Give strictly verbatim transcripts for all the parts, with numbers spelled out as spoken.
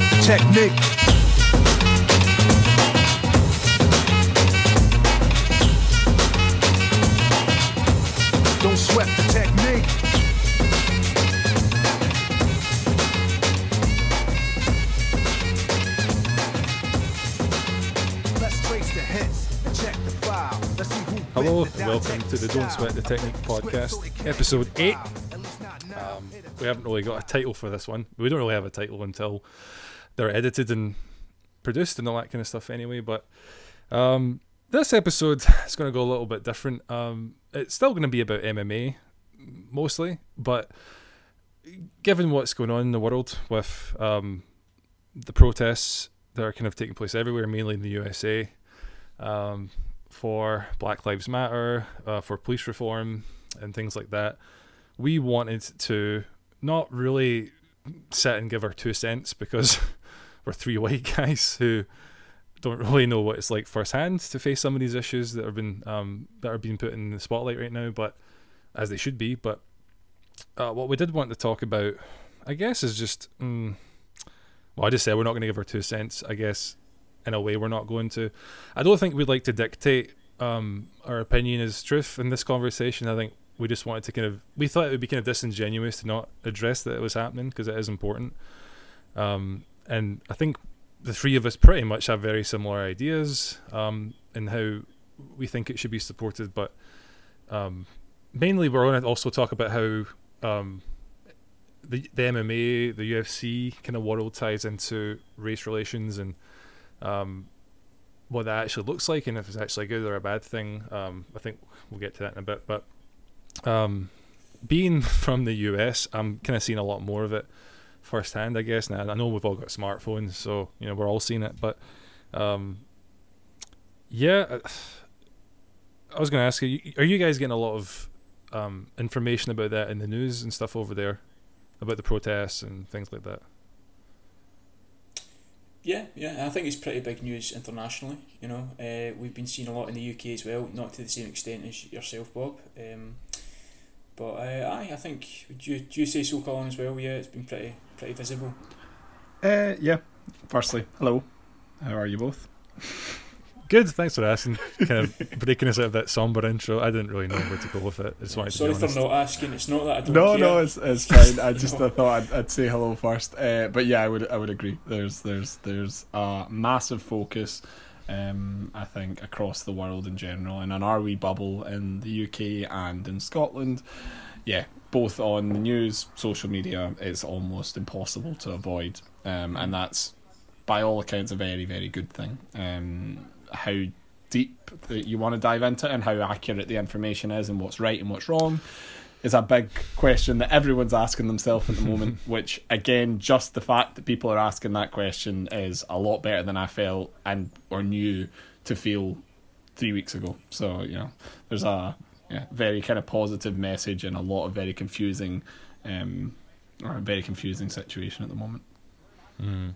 Sweat the Technique. Don't sweat the technique. Let's trace the hits and check the file. Let's see who. Hello and welcome to the Don't Sweat the Technique podcast, episode eight. Um, we haven't really got a title for this one. We don't really have a title until they're edited and produced and all that kind of stuff anyway, but um, this episode is going to go a little bit different. Um, it's still going to be about M M A mostly, but given what's going on in the world with um, the protests that are kind of taking place everywhere, mainly in the U S A, um, for Black Lives Matter, uh, for police reform and things like that, we wanted to not really sit and give our two cents because we're three white guys who don't really know what it's like firsthand to face some of these issues that have been um, that are being put in the spotlight right now, but as they should be. But uh, what we did want to talk about, I guess, is just um, well, I just said we're not going to give our two cents. I guess in a way we're not going to. I don't think we'd like to dictate um, our opinion as truth in this conversation. I think. We just wanted to kind of, we thought it would be kind of disingenuous to not address that it was happening because it is important. Um, and I think the three of us pretty much have very similar ideas um, in how we think it should be supported. But um, mainly we're going to also talk about how um, the, the M M A, the U F C kind of world ties into race relations and um, what that actually looks like and if it's actually good or a bad thing. Um, I think we'll get to that in a bit. But Um, being from the U S, I'm kind of seeing a lot more of it firsthand, I guess. Now I know we've all got smartphones, so you know we're all seeing it. But um, yeah, I was going to ask you: are you guys getting a lot of um, information about that in the news and stuff over there about the protests and things like that? Yeah, yeah, I think it's pretty big news internationally, you know. Uh, we've been seeing a lot in the U K as well, not to the same extent as yourself, Bob. Um, but uh, aye, I think, do you, do you say so, Colin, as well? Yeah, it's been pretty pretty visible. Uh, yeah, firstly, hello. How are you both? Good, thanks for asking. Kind of breaking us out of that somber intro. I didn't really know where to go with it. It's yeah, sorry for not asking. It's not that I don't no, care. No, no, it's it's fine. I just no. I thought I'd, I'd say hello first. Uh, but yeah, I would I would agree. There's there's there's a massive focus, um, I think, across the world in general, and an R W bubble in the U K and in Scotland. Yeah, both on the news, social media. It's almost impossible to avoid, um, and that's by all accounts a very very good thing. Um, how deep that you want to dive into it and how accurate the information is and what's right and what's wrong is a big question that everyone's asking themselves at the moment, which again, just the fact that people are asking that question is a lot better than I felt and or knew to feel three weeks ago. So, you know, there's a yeah, very kind of positive message and a lot of very confusing um, or a very confusing situation at the moment. Mm.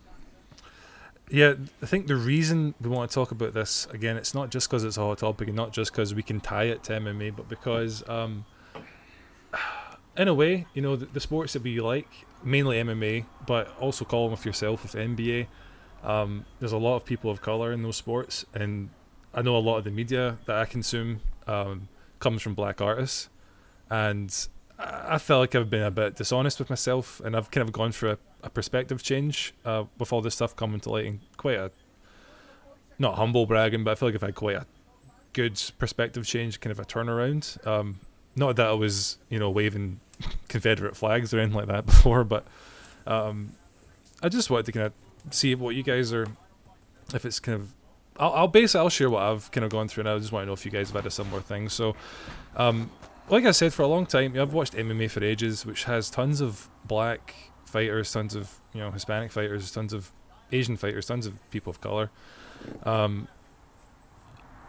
Yeah, I think the reason we want to talk about this, again, it's not just because it's a hot topic and not just because we can tie it to M M A, but because, um, in a way, you know, the, the sports that we like, mainly M M A, but also Colin with yourself, with N B A, um, there's a lot of people of colour in those sports, and I know a lot of the media that I consume um, comes from black artists, and I, I feel like I've been a bit dishonest with myself, and I've kind of gone through a a perspective change uh, with all this stuff coming to light, and quite a, not humble bragging, but I feel like I've had quite a good perspective change, kind of a turnaround. Um, not that I was, you know, waving Confederate flags or anything like that before, but um, I just wanted to kind of see what you guys are, if it's kind of, I'll, I'll basically, I'll share what I've kind of gone through, and I just want to know if you guys have had a similar thing. So, um, like I said, for a long time, I've watched M M A for ages, which has tons of black fighters, tons of, you know, Hispanic fighters, tons of Asian fighters, tons of people of colour. Um,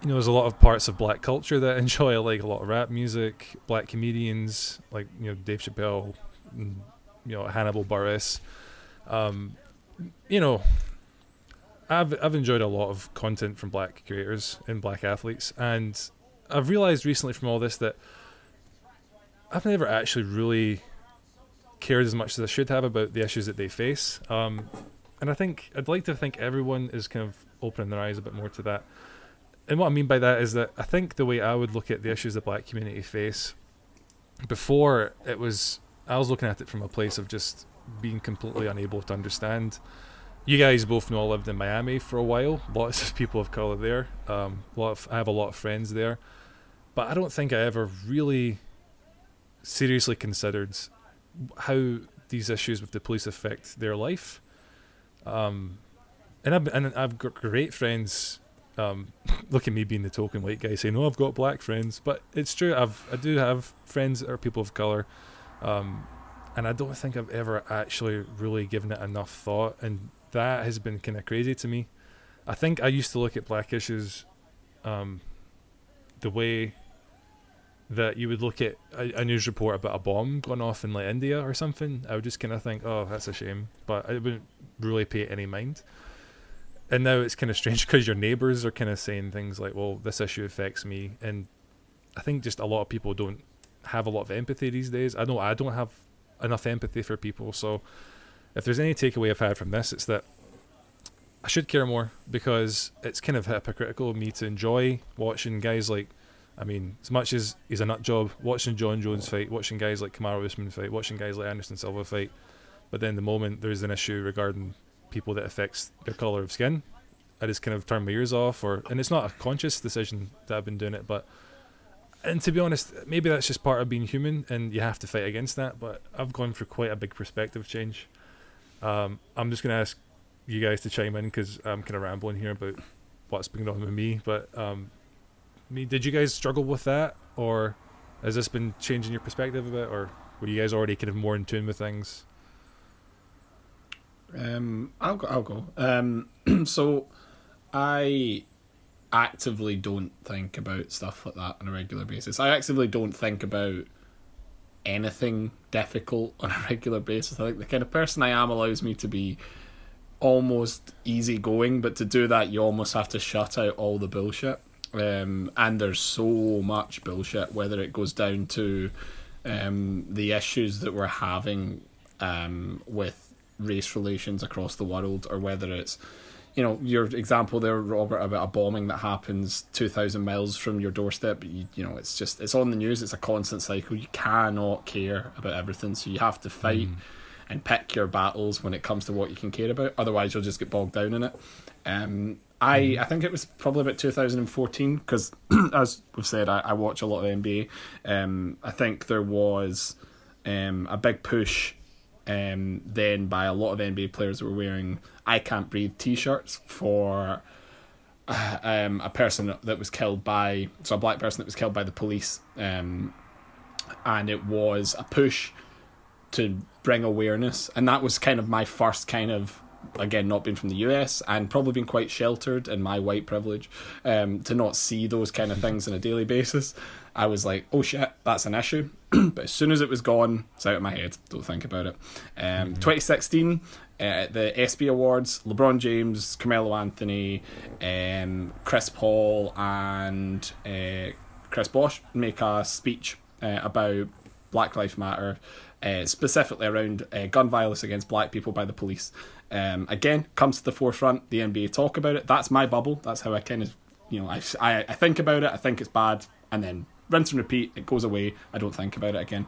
you know, there's a lot of parts of black culture that I enjoy. I like a lot of rap music, black comedians, like, you know, Dave Chappelle, and, you know, Hannibal Buress. Um, you know, I've I've enjoyed a lot of content from black creators and black athletes, and I've realised recently from all this that I've never actually really cared as much as I should have about the issues that they face. Um, and I think I'd like to think everyone is kind of opening their eyes a bit more to that. And what I mean by that is that I think the way I would look at the issues the black community face, before it was, I was looking at it from a place of just being completely unable to understand. You guys both know I lived in Miami for a while. Lots of people of color there. Um, a lot of, I have a lot of friends there. But I don't think I ever really seriously considered how these issues with the police affect their life. Um, and, I've, and I've got great friends. Um, look at me being the token white guy saying, "Oh, I've got black friends," but it's true. I've I do have friends that are people of color, um, and I don't think I've ever actually really given it enough thought, and that has been kind of crazy to me. I think I used to look at black issues, um, the way that you would look at a, a news report about a bomb going off in like India or something. I would just kind of think, "Oh, that's a shame," but I wouldn't really pay any mind. And now it's kind of strange because your neighbours are kind of saying things like, well, this issue affects me. And I think just a lot of people don't have a lot of empathy these days. I know I don't have enough empathy for people. So if there's any takeaway I've had from this, it's that I should care more, because it's kind of hypocritical of me to enjoy watching guys like, I mean, as much as he's a nut job, watching John Jones fight, watching guys like Kamaru Usman fight, watching guys like Anderson Silva fight. But then the moment there's an issue regarding people that affects their color of skin, I just kind of turn my ears off, or and it's not a conscious decision that I've been doing it, but and to be honest, maybe that's just part of being human, and you have to fight against that. But I've gone through quite a big perspective change. Um, I'm just gonna ask you guys to chime in, because I'm kind of rambling here about what's been going on with me. But um, me, did you guys struggle with that, or has this been changing your perspective a bit, or were you guys already kind of more in tune with things? Um, I'll go. I'll go. Um, so, I actively don't think about stuff like that on a regular basis. I actively don't think about anything difficult on a regular basis. I think the kind of person I am allows me to be almost easygoing, but to do that, you almost have to shut out all the bullshit. Um, and there's so much bullshit. Whether it goes down to um the issues that we're having um with race relations across the world, or whether it's, you know, your example there, Robert, about a bombing that happens two thousand miles from your doorstep. You, you know, it's just, it's on the news, it's a constant cycle. You cannot care about everything, so you have to fight mm. and pick your battles when it comes to what you can care about, otherwise you'll just get bogged down in it. Um, I, mm. I think it was probably about two thousand fourteen, because as we've said, I, I watch a lot of N B A. Um, I think there was um, a big push Um, then by a lot of N B A players that were wearing "I Can't Breathe" t-shirts for uh, um, a person that was killed by so a black person that was killed by the police, um, and it was a push to bring awareness. And that was kind of my first kind of, again, not being from the U S and probably being quite sheltered in my white privilege, um, to not see those kind of things on a daily basis. I was like, oh shit, that's an issue. But as soon as it was gone, it's out of my head. Don't think about it. Um, mm-hmm. twenty sixteen, uh, the E S P Y Awards, LeBron James, Carmelo Anthony, um, Chris Paul, and uh, Chris Bosh make a speech uh, about Black Lives Matter, uh, specifically around uh, gun violence against black people by the police. Um, again, comes to the forefront. The N B A talk about it. That's my bubble. That's how I kind of, you know, I, I, I think about it. I think it's bad, and then rinse and repeat, it goes away, I don't think about it again.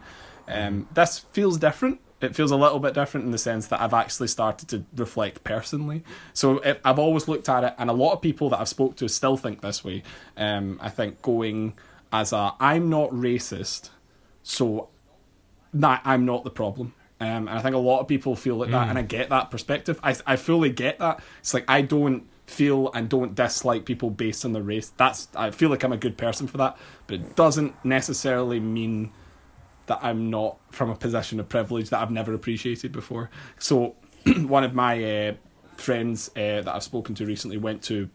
Um, this feels different. It feels a little bit different in the sense that I've actually started to reflect personally. So it, I've always looked at it, and a lot of people that I've spoke to still think this way. Um, I think going as a, I'm not racist, so nah, I'm not the problem. Um, and I think a lot of people feel like mm. that, and I get that perspective. I I fully get that. It's like, I don't feel and don't dislike people based on their race. That's, I feel like I'm a good person for that, but it doesn't necessarily mean that I'm not from a position of privilege that I've never appreciated before. So one of my uh, friends uh, that I've spoken to recently went to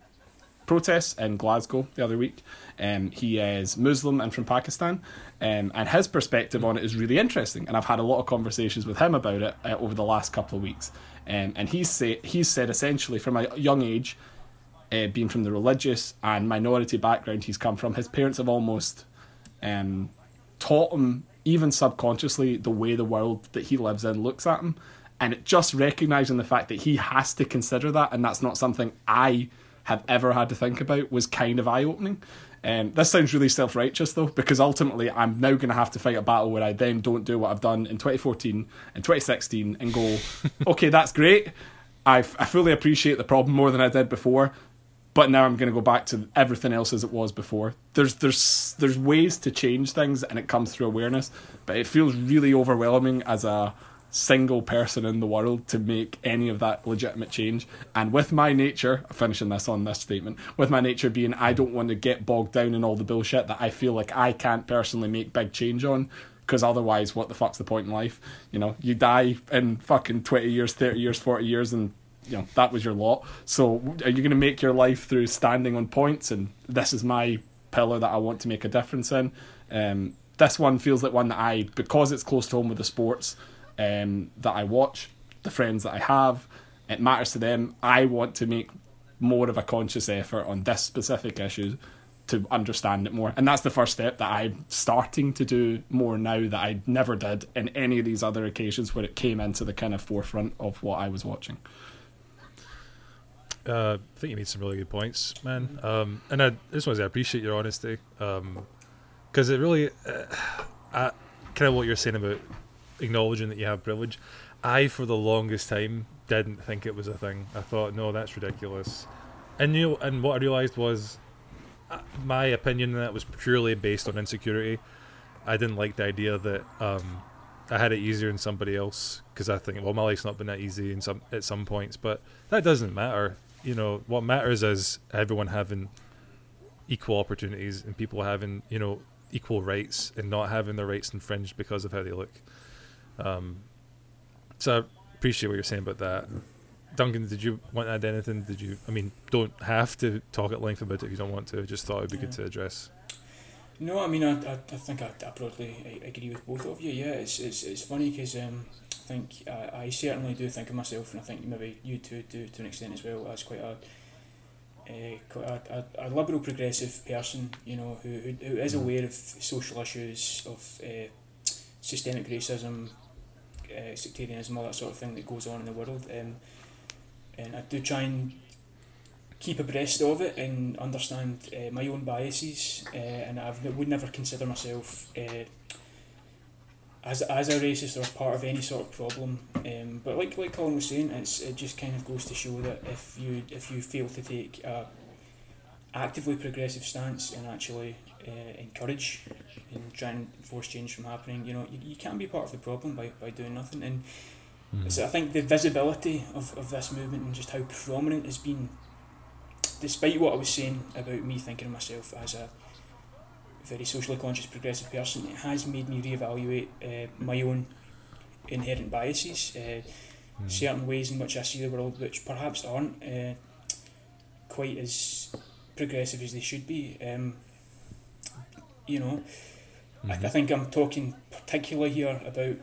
protests in Glasgow the other week. Um, he is Muslim and from Pakistan, um, and his perspective on it is really interesting, and I've had a lot of conversations with him about it uh, over the last couple of weeks. Um, and he's, say, he's said essentially from a young age, uh, being from the religious and minority background he's come from, his parents have almost um, taught him, even subconsciously, the way the world that he lives in looks at him. And just recognizing the fact that he has to consider that, and that's not something I have ever had to think about, was kind of eye-opening. Um, this sounds really self-righteous, though, because ultimately I'm now going to have to fight a battle where I then don't do what I've done in twenty fourteen and twenty sixteen and go, okay, that's great. I, f- I fully appreciate the problem more than I did before, but now I'm going to go back to everything else as it was before. There's there's there's ways to change things, and it comes through awareness, but it feels really overwhelming as a single person in the world to make any of that legitimate change. And with my nature, finishing this on this statement, with my nature being I don't want to get bogged down in all the bullshit that I feel like I can't personally make big change on, because otherwise what the fuck's the point in life? You know, you die in fucking twenty years, thirty years, forty years, and you know that was your lot. So are you going to make your life through standing on points and this is my pillar that I want to make a difference in? Um, this one feels like one that I, because it's close to home with the sports Um, that I watch, the friends that I have, it matters to them. I want to make more of a conscious effort on this specific issue to understand it more, and that's the first step that I'm starting to do more now that I never did in any of these other occasions where it came into the kind of forefront of what I was watching. Uh, I think you made some really good points, man. Um, and I just want to say I appreciate your honesty, um, because it really uh, I, kind of what you're saying about acknowledging that you have privilege. I, for the longest time, didn't think it was a thing. I thought, no, that's ridiculous. And you know, and what I realised was uh, my opinion on that was purely based on insecurity. I didn't like the idea that um, I had it easier than somebody else, because I think, well, my life's not been that easy in some at some points, but that doesn't matter. You know, what matters is everyone having equal opportunities and people having, you know, equal rights and not having their rights infringed because of how they look. Um, so I appreciate what you're saying about that. Duncan, did you want to add anything? Did you? I mean, don't have to talk at length about it if you don't want to. I just thought it would be yeah. good to address. No, I mean, I I, I think I, I broadly I agree with both of you. Yeah, it's it's, it's funny because um, I think I, I certainly do think of myself, and I think maybe you two do to an extent as well, as quite a uh, quite a, a, a liberal progressive person, you know, who who, who is aware of social issues, of uh, systemic racism, Uh, sectarianism, all that sort of thing that goes on in the world, um, and I do try and keep abreast of it and understand uh, my own biases, uh, and I would never consider myself uh, as as a racist or part of any sort of problem. Um, but like like Colin was saying, it's it just kind of goes to show that if you if you fail to take a actively progressive stance and actually uh, encourage and try and force change from happening, you know, you, you can't be part of the problem by, by doing nothing. And mm. so I think the visibility of, of this movement and just how prominent it's been, despite what I was saying about me thinking of myself as a very socially conscious progressive person, it has made me reevaluate uh, my own inherent biases, uh, mm. certain ways in which I see the world which perhaps aren't uh, quite as progressive as they should be. Um, you know, mm-hmm. I, I think I'm talking particularly here about,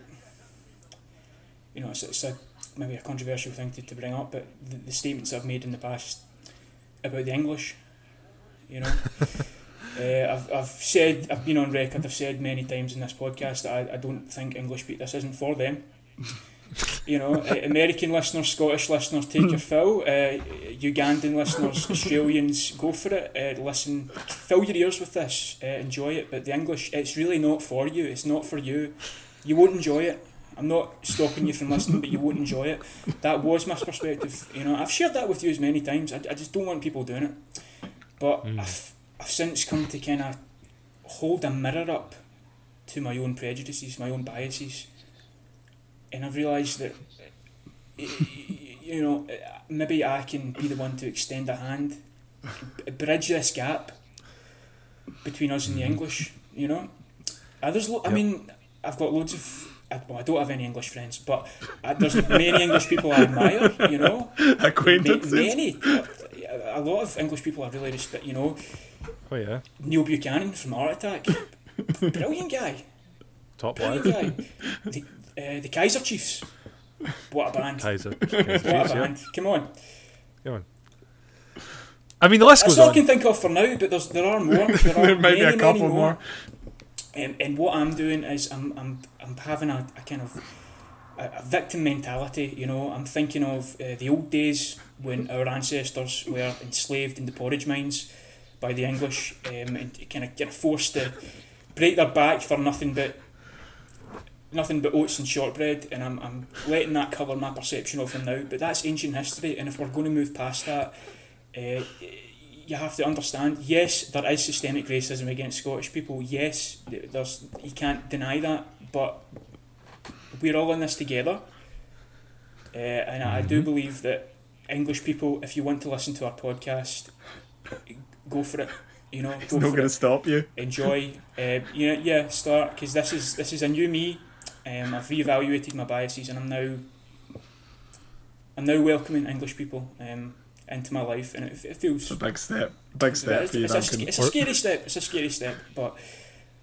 you know, it's, it's a, maybe a controversial thing to, to bring up, but the, the statements I've made in the past about the English, you know, uh, I've I've said, I've been on record, I've said many times in this podcast that I, I don't think English people, this isn't for them. You know, uh, American listeners, Scottish listeners, take your fill. Uh, Ugandan listeners, Australians, go for it. Uh, listen, fill your ears with this. Uh, enjoy it. But the English, it's really not for you. It's not for you. You won't enjoy it. I'm not stopping you from listening, but you won't enjoy it. That was my perspective. You know, I've shared that with you as many times. I, I just don't want people doing it. But mm. I've, I've since come to kind of hold a mirror up to my own prejudices, my own biases. And I've realised that, you know, maybe I can be the one to extend a hand, bridge this gap between us and the English, you know. Uh, there's lo- I mean, I've got loads of, well, I don't have any English friends, but uh, there's many English people I admire, you know. Acquaintances. Ma- many. A lot of English people I really respect, you know. Oh, yeah. Neil Buchanan from Heart Attack. Brilliant guy. Top Brilliant line. Guy. The, Uh, the Kaiser Chiefs. What a band. Kaiser, Kaiser Chiefs, what a band. Yeah. Come on. Come on. I mean, the list goes on. That's all I can think of for now, but there's, there are more. There, are there may many, be a couple more. more. Um, and what I'm doing is I'm I'm I'm having a, a kind of a victim mentality, you know. I'm thinking of uh, the old days when our ancestors were enslaved in the porridge mines by the English, um, and kind of get forced to break their back for nothing but nothing but oats and shortbread. And I'm I'm letting that cover my perception of him now. But that's ancient history, and if we're going to move past that, uh, you have to understand. Yes, there is systemic racism against Scottish people. Yes, there's you can't deny that, but we're all in this together, uh, and I do believe that English people, if you want to listen to our podcast, go for it. You know, it's not going to stop you. Enjoy. Uh, you know, yeah, start, because this is this is a new me. Um, I've reevaluated my biases, and I'm now I'm now welcoming English people um, into my life, and it, it feels a big step. Big step. It's, for you it's, a, it's a scary step. It's a scary step, but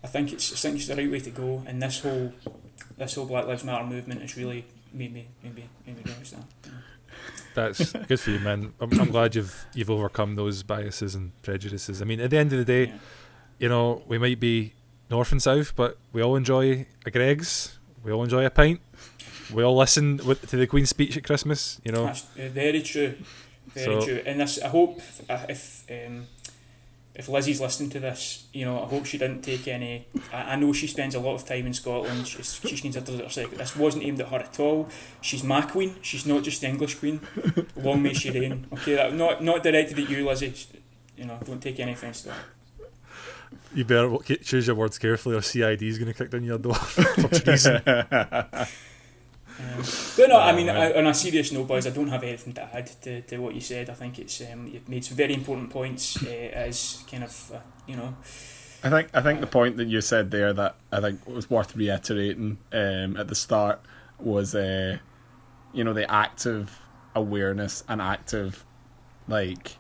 I think it's I think it's the right way to go. And this whole. This whole Black Lives Matter movement has really made me, made me, made me realize that. Yeah. That's good for you, man. I'm, I'm glad you've you've overcome those biases and prejudices. I mean, at the end of the day, yeah. you know, we might be north and south, but we all enjoy a Greg's, we all enjoy a pint, we all listen with, to the Queen's speech at Christmas. You know, that's very true, very so, true. And this, I hope, if um, if Lizzie's listening to this, you know, I hope she didn't take any. I, I know she spends a lot of time in Scotland. She's, she's considered herself. This wasn't aimed at her at all. She's my queen. She's not just the English queen. Long may she reign. Okay, that, not not directed at you, Lizzie. You know, don't take any offence to that. You better choose your words carefully, or C I D is going to kick down your door for treason. Um, but no, I mean, I, on a serious note, boys, I don't have anything to add to, to what you said. I think it's um, you've made some very important points. Uh, as kind of uh, you know, I think I think uh, the point that you said there that I think was worth reiterating um, at the start was uh, you know, the active awareness and active, like,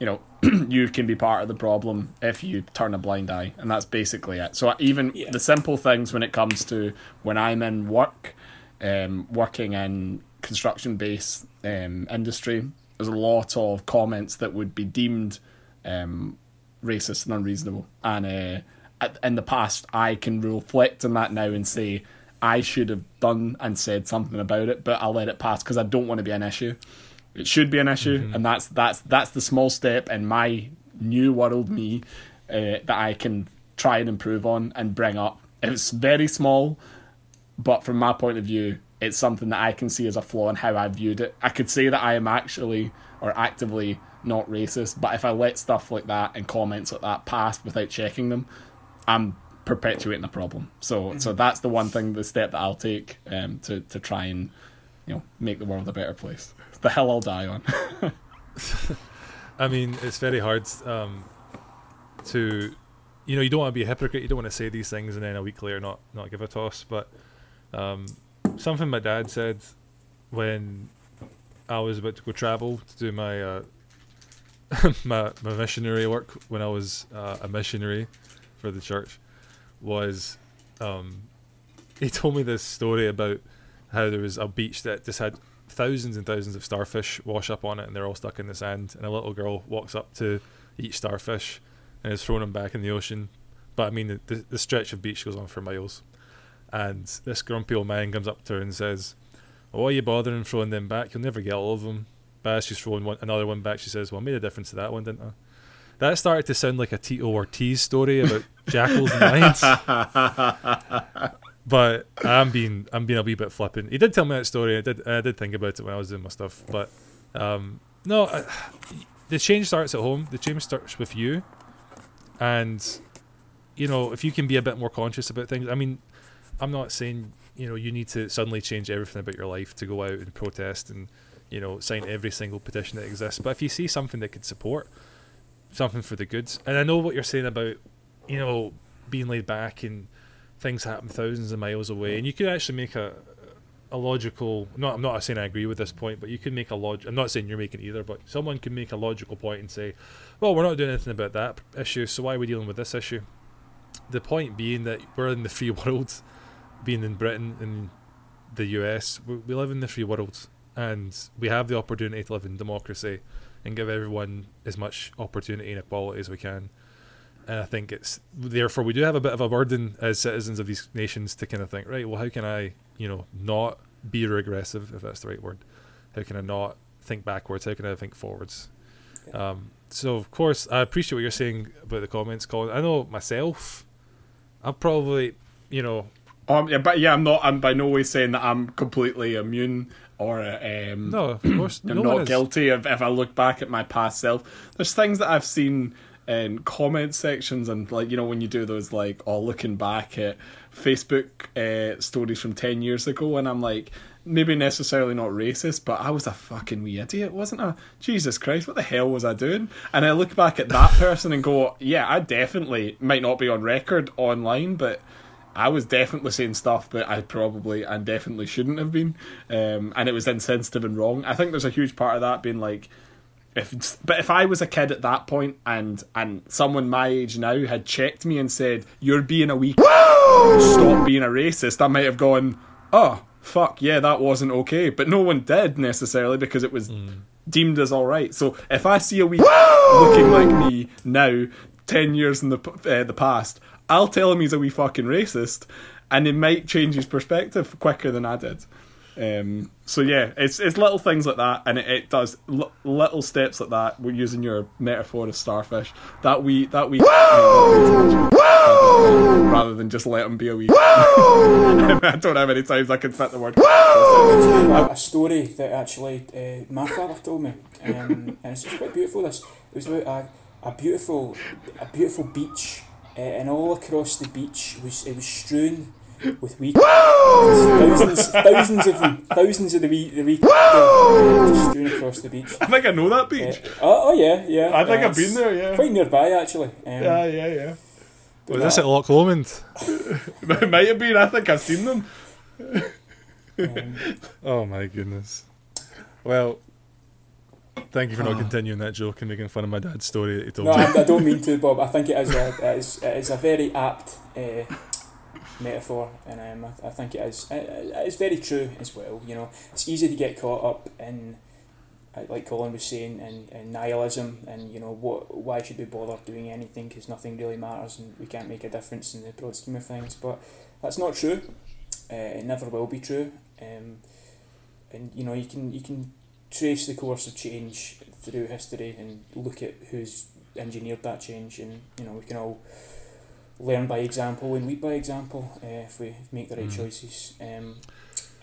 you know, you can be part of the problem if you turn a blind eye, and that's basically it. So even yeah. the simple things when it comes to when I'm in work. Um, working in construction-based um, industry, there's a lot of comments that would be deemed um, racist and unreasonable. And uh, at, in the past, I can reflect on that now and say I should have done and said something about it, but I'll let it pass because I don't want to be an issue. It should be an issue, mm-hmm. and that's that's that's the small step in my new world me uh, that I can try and improve on and bring up. It's very small. But from my point of view, it's something that I can see as a flaw in how I viewed it. I could say that I am actually or actively not racist, but if I let stuff like that and comments like that pass without checking them, I'm perpetuating the problem. So mm-hmm. so that's the one thing, the step that I'll take um, to, to try and, you know, make the world a better place. It's the hill I'll die on. I mean, it's very hard um, to, you know, you don't want to be a hypocrite. You don't want to say these things and then a week later not, not give a toss, but... Um, something my dad said when I was about to go travel to do my uh, my, my missionary work when I was uh, a missionary for the church was um, he told me this story about how there was a beach that just had thousands and thousands of starfish wash up on it, and they're all stuck in the sand, and a little girl walks up to each starfish and is throwing them back in the ocean. But I mean the, the, the stretch of beach goes on for miles. And this grumpy old man comes up to her and says, "Oh, why are you bothering throwing them back? You'll never get all of them." But as she's throwing one, another one back, she says, "Well, I made a difference to that one, didn't I?" That started to sound like a Tito Ortiz story about jackals and lions. But I'm being I'm being a wee bit flippant. He did tell me that story. I did I did think about it when I was doing my stuff. But um, no, I, the change starts at home. The change starts with you. And, you know, if you can be a bit more conscious about things, I mean, I'm not saying, you know, you need to suddenly change everything about your life to go out and protest and, you know, sign every single petition that exists. But if you see something that could support, something for the good. And I know what you're saying about, you know, being laid back and things happen thousands of miles away. And you could actually make a a logical, not, I'm not saying I agree with this point, but you could make a log, I'm not saying you're making either, but someone could make a logical point and say, well, we're not doing anything about that issue, so why are we dealing with this issue? The point being that we're in the free world. Being in Britain and the U S, we, we live in the free world, and we have the opportunity to live in democracy and give everyone as much opportunity and equality as we can. And I think it's therefore we do have a bit of a burden as citizens of these nations to kind of think, right, well, how can I, you know, not be regressive, if that's the right word? How can I not think backwards? How can I think forwards? Yeah. Um, so, of course, I appreciate what you're saying about the comments, Colin. I know myself, I'm probably, you know... Um, yeah, but yeah, I'm not. I'm by no way saying that I'm completely immune or um, no, of course, I'm no not guilty. If, if I look back at my past self, there's things that I've seen in comment sections and, like, you know, when you do those, like, oh, looking back at Facebook uh, stories from ten years ago, and I'm like, maybe necessarily not racist, but I was a fucking wee idiot, wasn't I? Jesus Christ, what the hell was I doing? And I look back at that person and go, yeah, I definitely might not be on record online, but I was definitely saying stuff that I probably and definitely shouldn't have been, um, and it was insensitive and wrong. I think there's a huge part of that being like, if but if I was a kid at that point and and someone my age now had checked me and said, you're being a wee stop being a racist, I might have gone, oh, fuck, yeah, that wasn't okay. But no one did necessarily because it was mm. deemed as all right. So if I see a wee looking like me now, ten years in the uh, the past, I'll tell him he's a wee fucking racist, and it might change his perspective quicker than I did. Um, so yeah, it's it's little things like that, and it, it does l- little steps like that. We're using your metaphor of starfish. That wee that wee rather than just let him be a wee. I don't know how many times I can set the word. A story that actually uh, my father told me, um, and it's quite beautiful. This it was about a, a beautiful a beautiful beach. Uh, and all across the beach was it was strewn with wee thousands, thousands of them, thousands of the wee, the wee uh, just strewn across the beach. I think I know that beach. Uh, oh, oh yeah, yeah. I think uh, I've been there. Yeah, quite nearby actually. Um, yeah, yeah, yeah. Was that, this at Loch Lomond? It might have been. I think I've seen them. um, oh my goodness. Well. Thank you for not continuing that joke and making fun of my dad's story that he told no, you. No, I don't mean to, Bob. I think it is a, it is, it is a very apt uh, metaphor, and um, I, I think it is. It, it's very true as well. You know, it's easy to get caught up in, like Colin was saying, in, in nihilism, and, you know, what? Why should we bother doing anything because nothing really matters and we can't make a difference in the broad scheme of things. But that's not true. Uh, it never will be true. Um, and, you know, you can you can... trace the course of change through history and look at who's engineered that change, and, you know, we can all learn by example and lead by example uh, if we make the right mm. choices. Um,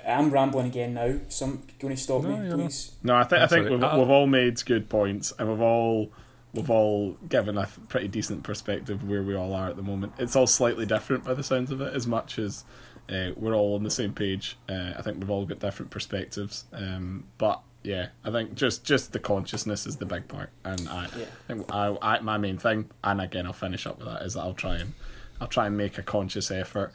I'm rambling again now. Some going to stop no, me, please. Not. No, I think I think we've, we've all made good points, and we've all we've all given a pretty decent perspective where we all are at the moment. It's all slightly different by the sounds of it, as much as. Uh, we're all on the same page. Uh, I think we've all got different perspectives. Um, but yeah, I think just, just the consciousness is the big part. And I, yeah. I think I, I, my main thing, and again, I'll finish up with that, is that I'll try and I'll try and make a conscious effort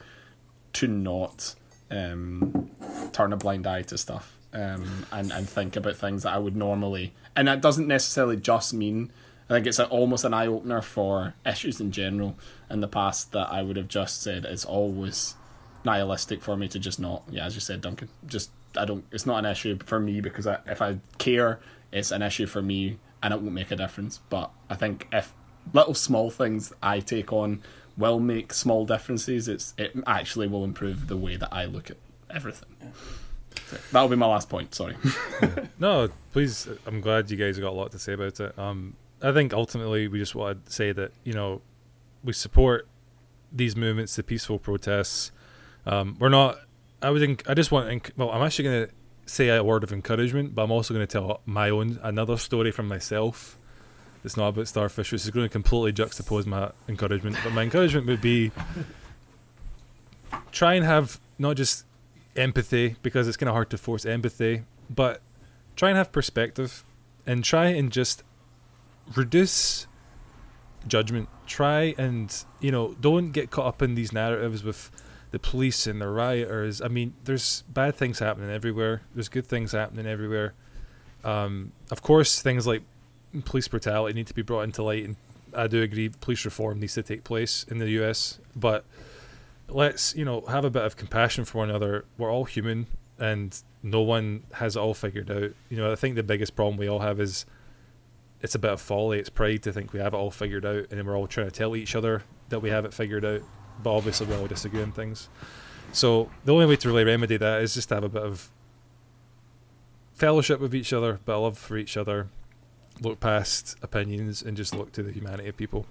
to not um, turn a blind eye to stuff um, and and think about things that I would normally. And that doesn't necessarily just mean. I think it's a, almost an eye opener for issues in general. In the past, that I would have just said it's always. Nihilistic for me to just not, yeah, as you said, Duncan. Just I don't. It's not an issue for me because I, if I care, it's an issue for me, and it won't make a difference. But I think if little small things I take on will make small differences, it's it actually will improve the way that I look at everything. Yeah. So that'll be my last point. Sorry. Yeah. No, please. I'm glad you guys have got a lot to say about it. Um, I think ultimately we just want to say that, you know, we support these movements, the peaceful protests. Um, we're not. I would. Inc- I just want. Inc- well, I'm actually going to say a word of encouragement, but I'm also going to tell my own another story from myself. It's not about starfish, which is going to completely juxtapose my encouragement. But my encouragement would be try and have not just empathy, because it's kind of hard to force empathy, but try and have perspective, and try and just reduce judgment. Try and, you know, don't get caught up in these narratives with. The police and the rioters. I mean, there's bad things happening everywhere. There's good things happening everywhere. Um, of course, things like police brutality need to be brought into light, and I do agree police reform needs to take place in the U S. But let's, you know, have a bit of compassion for one another. We're all human, and no one has it all figured out. You know, I think the biggest problem we all have is it's a bit of folly, it's pride to think we have it all figured out, and then we're all trying to tell each other that we have it figured out, but obviously we all disagree on things. So the only way to really remedy that is just to have a bit of fellowship with each other, but a love for each other, look past opinions and just look to the humanity of people.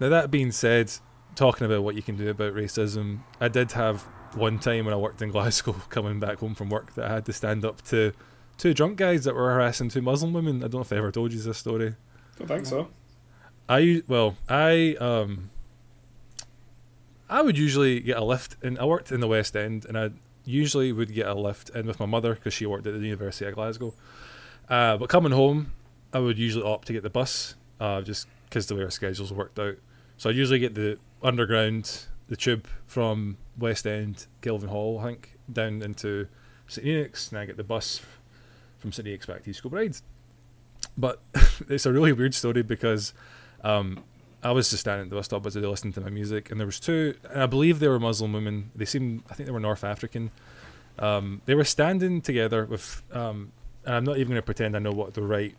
Now, that being said, talking about what you can do about racism, I did have one time when I worked in Glasgow, coming back home from work, that I had to stand up to two drunk guys that were harassing two Muslim women. I don't know if I ever told you this story. Don't think so. I well, I um, I would usually get a lift, and I worked in the West End, and I usually would get a lift in with my mother because she worked at the University of Glasgow. Uh, but coming home, I would usually opt to get the bus, uh, just because the way our schedules worked out. So I usually get the underground, the tube from West End, Kelvin Hall, I think, down into Saint Enix, and I get the bus from Saint Enix back to East Kilbride. But it's a really weird story because um, I was just standing at the bus stop as I was listening to my music, and there was two, and I believe they were Muslim women. They seemed, I think they were North African. Um, they were standing together with, um, and I'm not even going to pretend I know what the right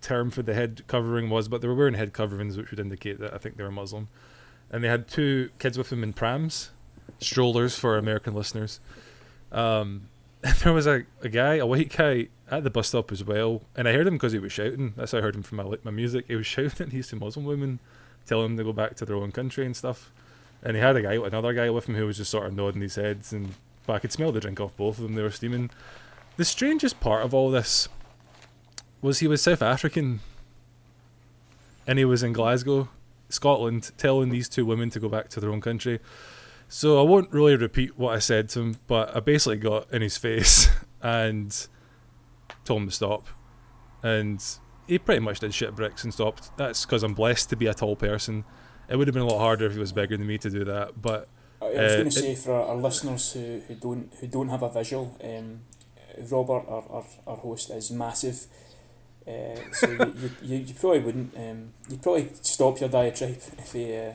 term for the head covering was, but they were wearing head coverings, which would indicate that I think they were Muslim. And they had two kids with them in prams, strollers for American listeners. Um, and there was a, a guy, a white guy, at the bus stop as well. And I heard him because he was shouting. That's how I heard him from my my music. He was shouting at these two Muslim women, telling them to go back to their own country and stuff. And he had a guy, another guy with him who was just sort of nodding his heads. And but I could smell the drink off both of them. They were steaming. The strangest part of all this was he was South African. And he was in Glasgow, Scotland, telling these two women to go back to their own country. So I won't really repeat what I said to him, but I basically got in his face and told him to stop, and he pretty much did shit bricks and stopped. That's because I'm blessed to be a tall person. It would have been a lot harder if he was bigger than me to do that. But I was uh, going to say, for our, our listeners who, who don't who don't have a visual, um, Robert, our, our our host, is massive. Uh, so you, you you probably wouldn't um, you'd probably stop your diatribe if he uh,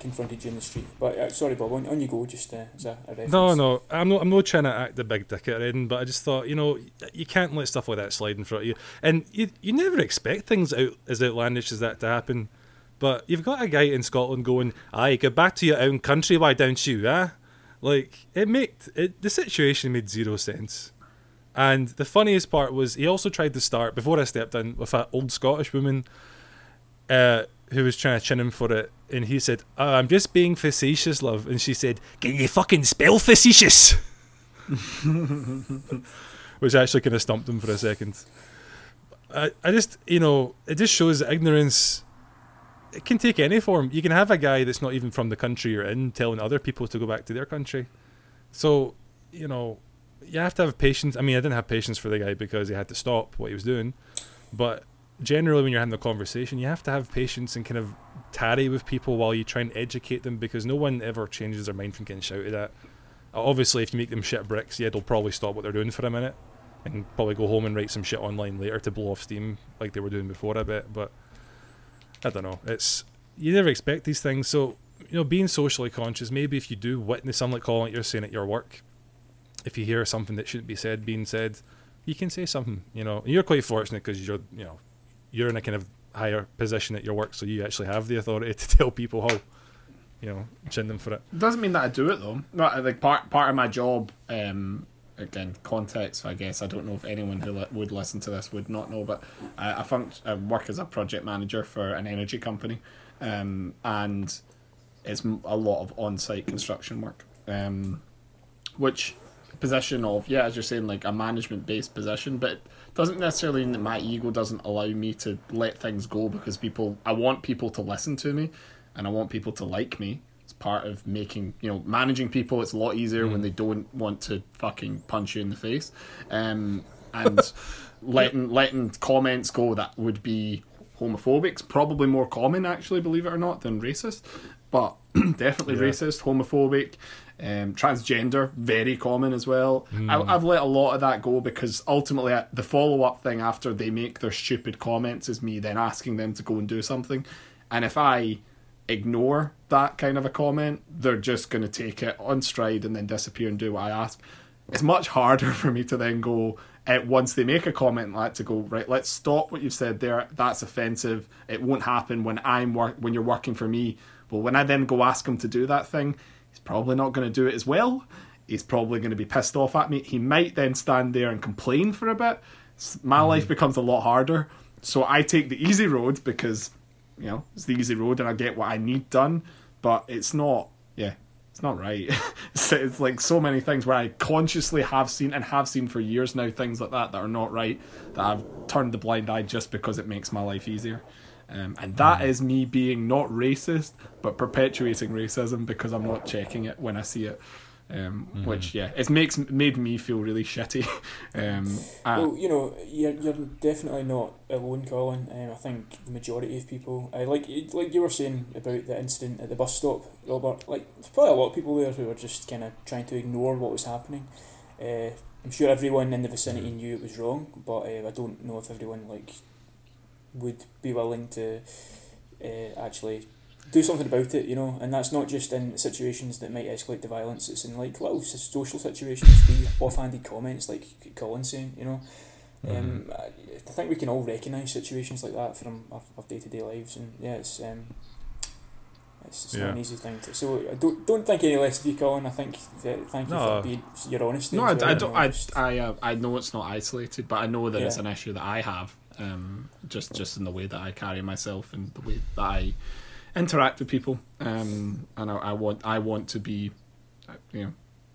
confronted you in the street. But uh, sorry, Bob, on, on you go. Just uh, as a, a reference. No, no, I'm not. I'm not trying to act the big dick at Eden, but I just thought, you know, you can't let stuff like that slide in front of you, and you you never expect things out as outlandish as that to happen. But you've got a guy in Scotland going, "Aye, go back to your own country. Why don't you?" Ah, eh? Like it made it. The situation made zero sense. And the funniest part was he also tried to start, before I stepped in, with an old Scottish woman uh, who was trying to chin him for it. And he said, oh, I'm just being facetious, love. And she said, can you fucking spell facetious? Which actually kind of stumped him for a second. I, I just, you know, it just shows that ignorance, it can take any form. You can have a guy that's not even from the country you're in telling other people to go back to their country. So, you know, you have to have patience. I mean, I didn't have patience for the guy because he had to stop what he was doing. But generally, when you're having a conversation, you have to have patience and kind of tarry with people while you try and educate them, because no one ever changes their mind from getting shouted at. Obviously, if you make them shit bricks, yeah, they'll probably stop what they're doing for a minute and probably go home and write some shit online later to blow off steam like they were doing before, I bet. But I don't know. It's you never expect these things. So, you know, being socially conscious, maybe if you do witness something like calling, like you're saying at your work, if you hear something that shouldn't be said being said, you can say something, you know. And you're quite fortunate because you're, you know, you're in a kind of higher position at your work, so you actually have the authority to tell people how, you know, chin them for it. It doesn't mean that I do it, though. No, like part part of my job, um, again, context, I guess. I don't know if anyone who li- would listen to this would not know, but I, I, funct- I work as a project manager for an energy company, um, and it's a lot of on-site construction work, um, which... position of, yeah, as you're saying, like a management-based position, but it doesn't necessarily mean that my ego doesn't allow me to let things go, because people, I want people to listen to me, and I want people to like me. It's part of making, you know, managing people. It's a lot easier mm. when they don't want to fucking punch you in the face, um, and letting letting comments go that would be homophobic. It's probably more common, actually, believe it or not, than racist, but definitely yeah. racist, homophobic. Um, transgender, very common as well. Mm. I, I've let a lot of that go because ultimately I, the follow-up thing after they make their stupid comments is me then asking them to go and do something. And if I ignore that kind of a comment, they're just going to take it on stride and then disappear and do what I ask. It's much harder for me to then go uh, once they make a comment like to go, right, let's stop what you've said there, that's offensive, it won't happen when I'm work when you're working for me. Well, when I then go ask him to do that thing, he's probably not going to do it as well. He's probably going to be pissed off at me. He might then stand there and complain for a bit. My mm. life becomes a lot harder. So I take the easy road because, you know, it's the easy road and I get what I need done. But it's not, yeah, it's not right. it's, it's like so many things where I consciously have seen and have seen for years now things like that that are not right, that I've turned the blind eye just because it makes my life easier. Um, and that mm. is me being not racist, but perpetuating racism because I'm not checking it when I see it. Um, mm-hmm. Which yeah, it makes made me feel really shitty. um, well, you know, you're you're definitely not alone, Colin. Um, I think the majority of people, I like like you were saying about the incident at the bus stop, Robert. Like, there's probably a lot of people there who are just kind of trying to ignore what was happening. Uh, I'm sure everyone in the vicinity mm-hmm. knew it was wrong, but uh, I don't know if everyone like would be willing to uh, actually. do something about it, you know, and that's not just in situations that might escalate the violence, it's in like little social situations, the offhanded comments like Colin's saying, you know. Um, mm-hmm. I think we can all recognise situations like that from our, our day-to-day lives, and yeah, it's um, it's, it's yeah. not an easy thing to, so I don't, don't think any less of you, Colin. I think that, thank you no, for being your honesty. No, I, well, I, don't, I, I, uh, I know it's not isolated, but I know that yeah. it's an issue that I have, um, just, just in the way that I carry myself and the way that I interact with people, um, and I, I want I want to be, you know,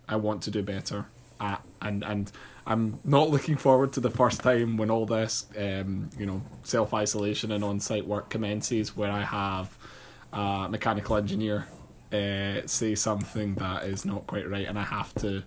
I want to do better, at, and and I'm not looking forward to the first time when all this, um, you know, self isolation and on site work commences, where I have a mechanical engineer, uh, say something that is not quite right, and I have to,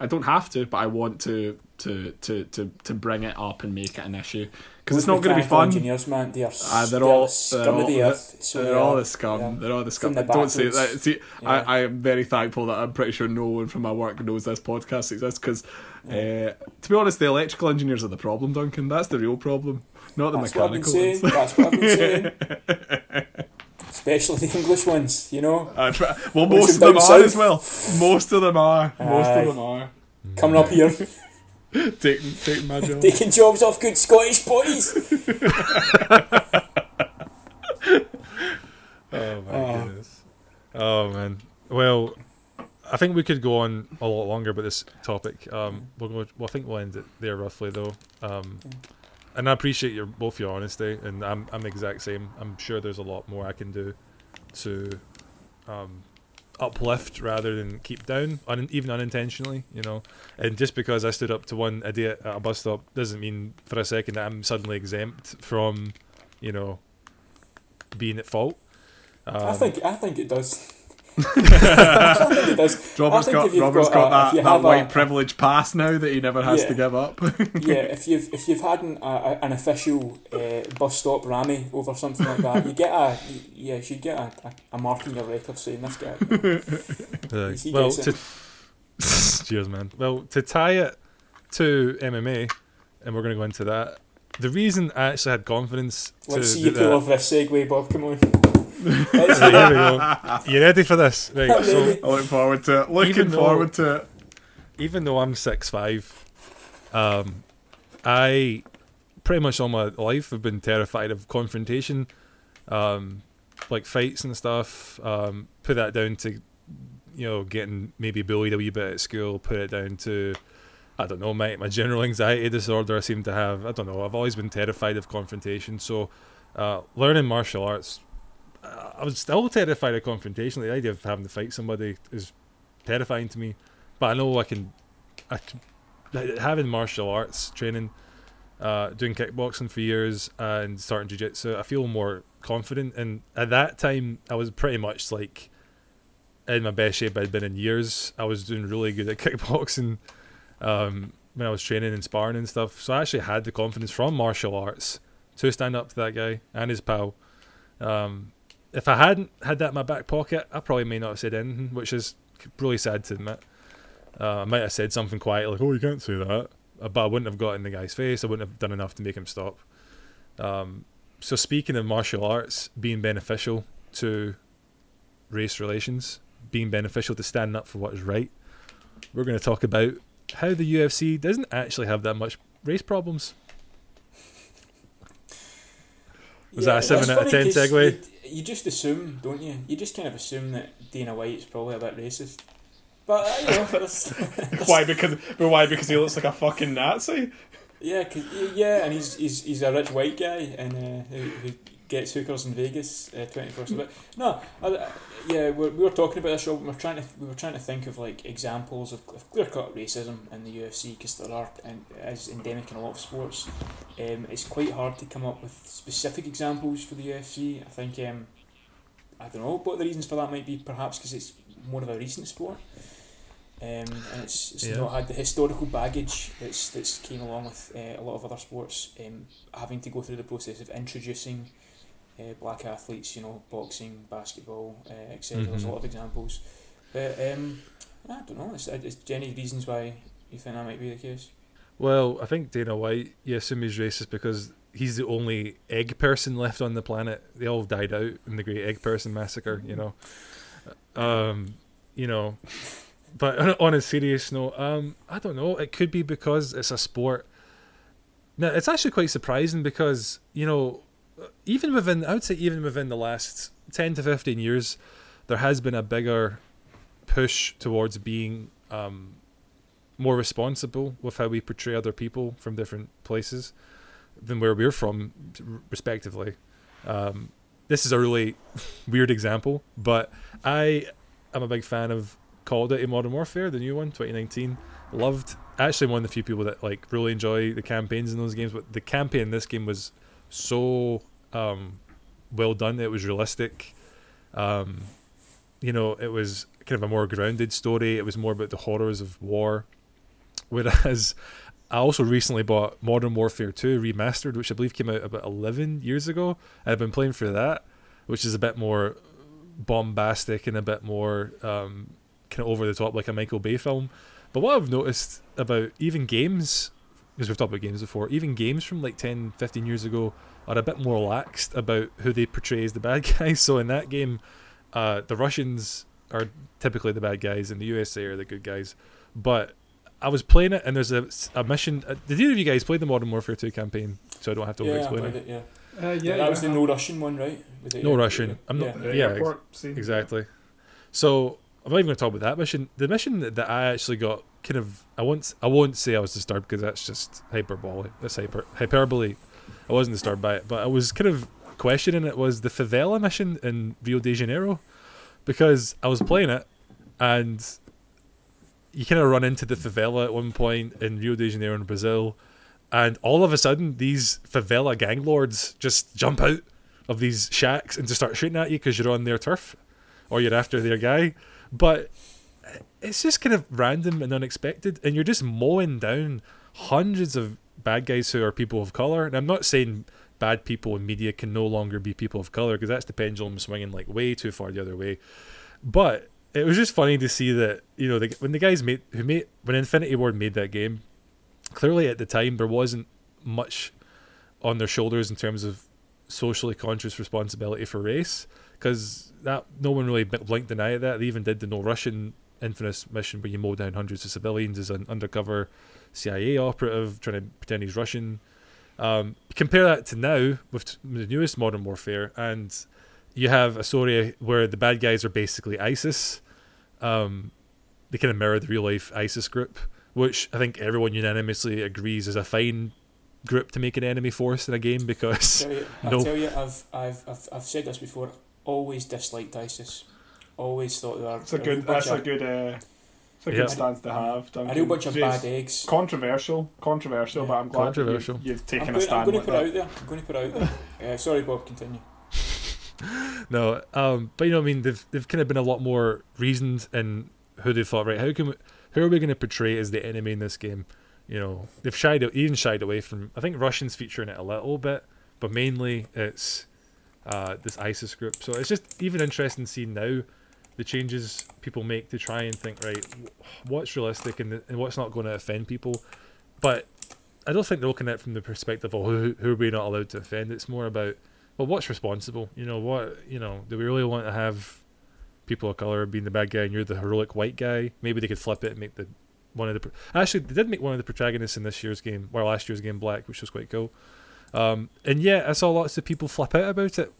I don't have to, but I want to to to to, to bring it up and make it an issue. Because it's not going to be fun. Engineers, man, they are, uh, they're, they're all scum they're all, of the earth. So they're, they're all the scum. Yeah. They're all the scum. The Don't say that. See, yeah. I, I am very thankful that I'm pretty sure no one from my work knows this podcast exists. Because, yeah. uh, to be honest, the electrical engineers are the problem, Duncan. That's the real problem, not the That's mechanical ones. That's what I've been saying. That's what I've been saying. Especially the English ones, you know. Uh, well, most of them are south. as well. Most of them are. Uh, most of them are coming up here. Taking, taking my job. Taking jobs off good Scottish boys. oh my oh. goodness. Oh man. Well, I think we could go on a lot longer about this topic. Um, we're going to, well, I think we'll end it there roughly though. Um, and I appreciate your both your honesty. And I'm I'm exact same. I'm sure there's a lot more I can do to um. uplift rather than keep down, un- even unintentionally, you know. And just because I stood up to one idiot at a bus stop doesn't mean for a second that I'm suddenly exempt from, you know, being at fault. Um, I think I think it does. I think it does. Robert's got, Robert's got, got a, that, that white a, privilege pass now that he never has yeah, to give up. yeah, if you've if you've had an a, an official uh, bus stop rammy over something like that, you get a yeah, you should get a, a, a mark in your record saying this guy. Uh, well, to, cheers, man. Well, to tie it to M M A, and we're going to go into that. The reason I actually had confidence. Let's to see you pull off this segue, Bob. Come on. Right, you ready for this? Right, so I look forward to it. Looking though, forward to it. Even though I'm six five, um, I pretty much all my life have been terrified of confrontation, um, like fights and stuff. Um, put that down to, you know, getting maybe bullied a wee bit at school. Put it down to, I don't know, my my general anxiety disorder I seem to have. I don't know. I've always been terrified of confrontation. So, uh, learning martial arts. I was still terrified of confrontation. The idea of having to fight somebody is terrifying to me. But I know I can. I can having martial arts training, uh, doing kickboxing for years, uh, and starting jiu-jitsu, I feel more confident. And at that time, I was pretty much like in my best shape I'd been in years. I was doing really good at kickboxing um, when I was training and sparring and stuff. So I actually had the confidence from martial arts to stand up to that guy and his pal. Um, If I hadn't had that in my back pocket, I probably may not have said anything, which is really sad to admit. Uh, I might have said something quiet, like, oh, you can't say that. But I wouldn't have got in the guy's face. I wouldn't have done enough to make him stop. Um, so speaking of martial arts being beneficial to race relations, being beneficial to standing up for what is right, we're going to talk about how the U F C doesn't actually have that much race problems. Was yeah, that a seven out of ten segue? You, you just assume, don't you? You just kind of assume that Dana White's probably a bit racist. But uh, you know, there's, there's why? Because but why? Because he looks like a fucking Nazi. Yeah, cause, yeah, and he's he's he's a rich white guy, and uh, who, who gets hookers in Vegas twenty four seven. No, I, yeah, we we were talking about this show. We were trying to we were trying to think of like examples of, of clear cut racism in the U F C, because there are, and as endemic in a lot of sports. Um, it's quite hard to come up with specific examples for the U F C. I think um, I don't know what the reasons for that might be. Perhaps because it's more of a recent sport. Um, and it's, it's yeah. not had the historical baggage that's that's came along with uh, a lot of other sports, um, having to go through the process of introducing uh, black athletes, you know, boxing, basketball, uh, et cetera. Mm-hmm. There's a lot of examples, but um, I don't know. Is, is there any reasons why you think that might be the case? Well, I think Dana White, you assume he's racist because he's the only egg person left on the planet. They all died out in the Great Egg Person Massacre, you know. Um, you know... But on a serious note, um, I don't know. It could be because it's a sport. Now, it's actually quite surprising because, you know, even within, I would say even within the last ten to fifteen years, there has been a bigger push towards being um, more responsible with how we portray other people from different places than where we're from, respectively. Um, this is a really weird example, but I am a big fan of Call of Duty Modern Warfare, the new one, twenty nineteen. Loved. Actually, one of the few people that like really enjoy the campaigns in those games. But the campaign in this game was so um, well done. It was realistic. Um, you know, it was kind of a more grounded story. It was more about the horrors of war. Whereas, I also recently bought Modern Warfare two Remastered, which I believe came out about eleven years ago. I've been playing through that, which is a bit more bombastic and a bit more. Um, kind of over the top, like a Michael Bay film. But what I've noticed about even games, because we've talked about games before, even games from like ten, fifteen years ago are a bit more laxed about who they portray as the bad guys. So in that game, uh, the Russians are typically the bad guys and the U S A are the good guys. But I was playing it and there's a, a mission. Uh, did either of you guys play the Modern Warfare two campaign? So I don't have to yeah, over-explain it. it. Yeah, uh, yeah, yeah, that was the no Russian one, right? It, no yeah. Russian. I'm not. Yeah, yeah, yeah ex- exactly. So. I'm not even going to talk about that mission. The mission that, that I actually got kind of... I won't, I won't say I was disturbed because that's just hyperbole. That's hyper, hyperbole. I wasn't disturbed by it. But I was kind of questioning it was the favela mission in Rio de Janeiro, because I was playing it and you kind of run into the favela at one point in Rio de Janeiro in Brazil, and all of a sudden these favela gang lords just jump out of these shacks and just start shooting at you because you're on their turf or you're after their guy. But it's just kind of random and unexpected, and you're just mowing down hundreds of bad guys who are people of colour. And I'm not saying bad people in media can no longer be people of colour, because that's the pendulum swinging like way too far the other way. But it was just funny to see that, you know, the, when the guys made who made when Infinity Ward made that game, clearly at the time there wasn't much on their shoulders in terms of socially conscious responsibility for race, because that no one really blinked an eye at that. They even did the No Russian infamous mission where you mow down hundreds of civilians as an undercover C I A operative trying to pretend he's Russian. Um, compare that to now with the newest Modern Warfare, and you have a story where the bad guys are basically ISIS. Um, they kind of mirror the real life ISIS group, which I think everyone unanimously agrees is a fine group to make an enemy force in a game, because I'll tell you, I'll no, tell you I've, I've, I've, I've said this before. Always disliked ISIS. Always thought they were. It's a good. That's a good. Uh, it's a yeah. good stance to have. Duncan. A real bunch of bad eggs. Controversial, controversial, yeah. but I'm glad controversial. You, you've taken I'm a stand. I'm going to put it out there. I'm going to put it out there. Uh, sorry, Bob. Continue. no, um, but you know, what I mean, they've they've kind of been a lot more reasoned in who they thought. Right, how can we, who are we going to portray as the enemy in this game? You know, they've shied even shied away from. I think Russians featuring it a little bit, but mainly it's. Uh, this ISIS group. So it's just even interesting to see now the changes people make to try and think, right, what's realistic and, and what's not going to offend people. But I don't think they're looking at it from the perspective of who, who are we not allowed to offend. It's more about, well, what's responsible? You know, what, you know, do we really want to have people of colour being the bad guy and you're the heroic white guy? Maybe they could flip it and make the one of the actually they did make one of the protagonists in this year's game, or last year's game, black, which was quite cool. Um, and yeah, I saw lots of people flip out about it.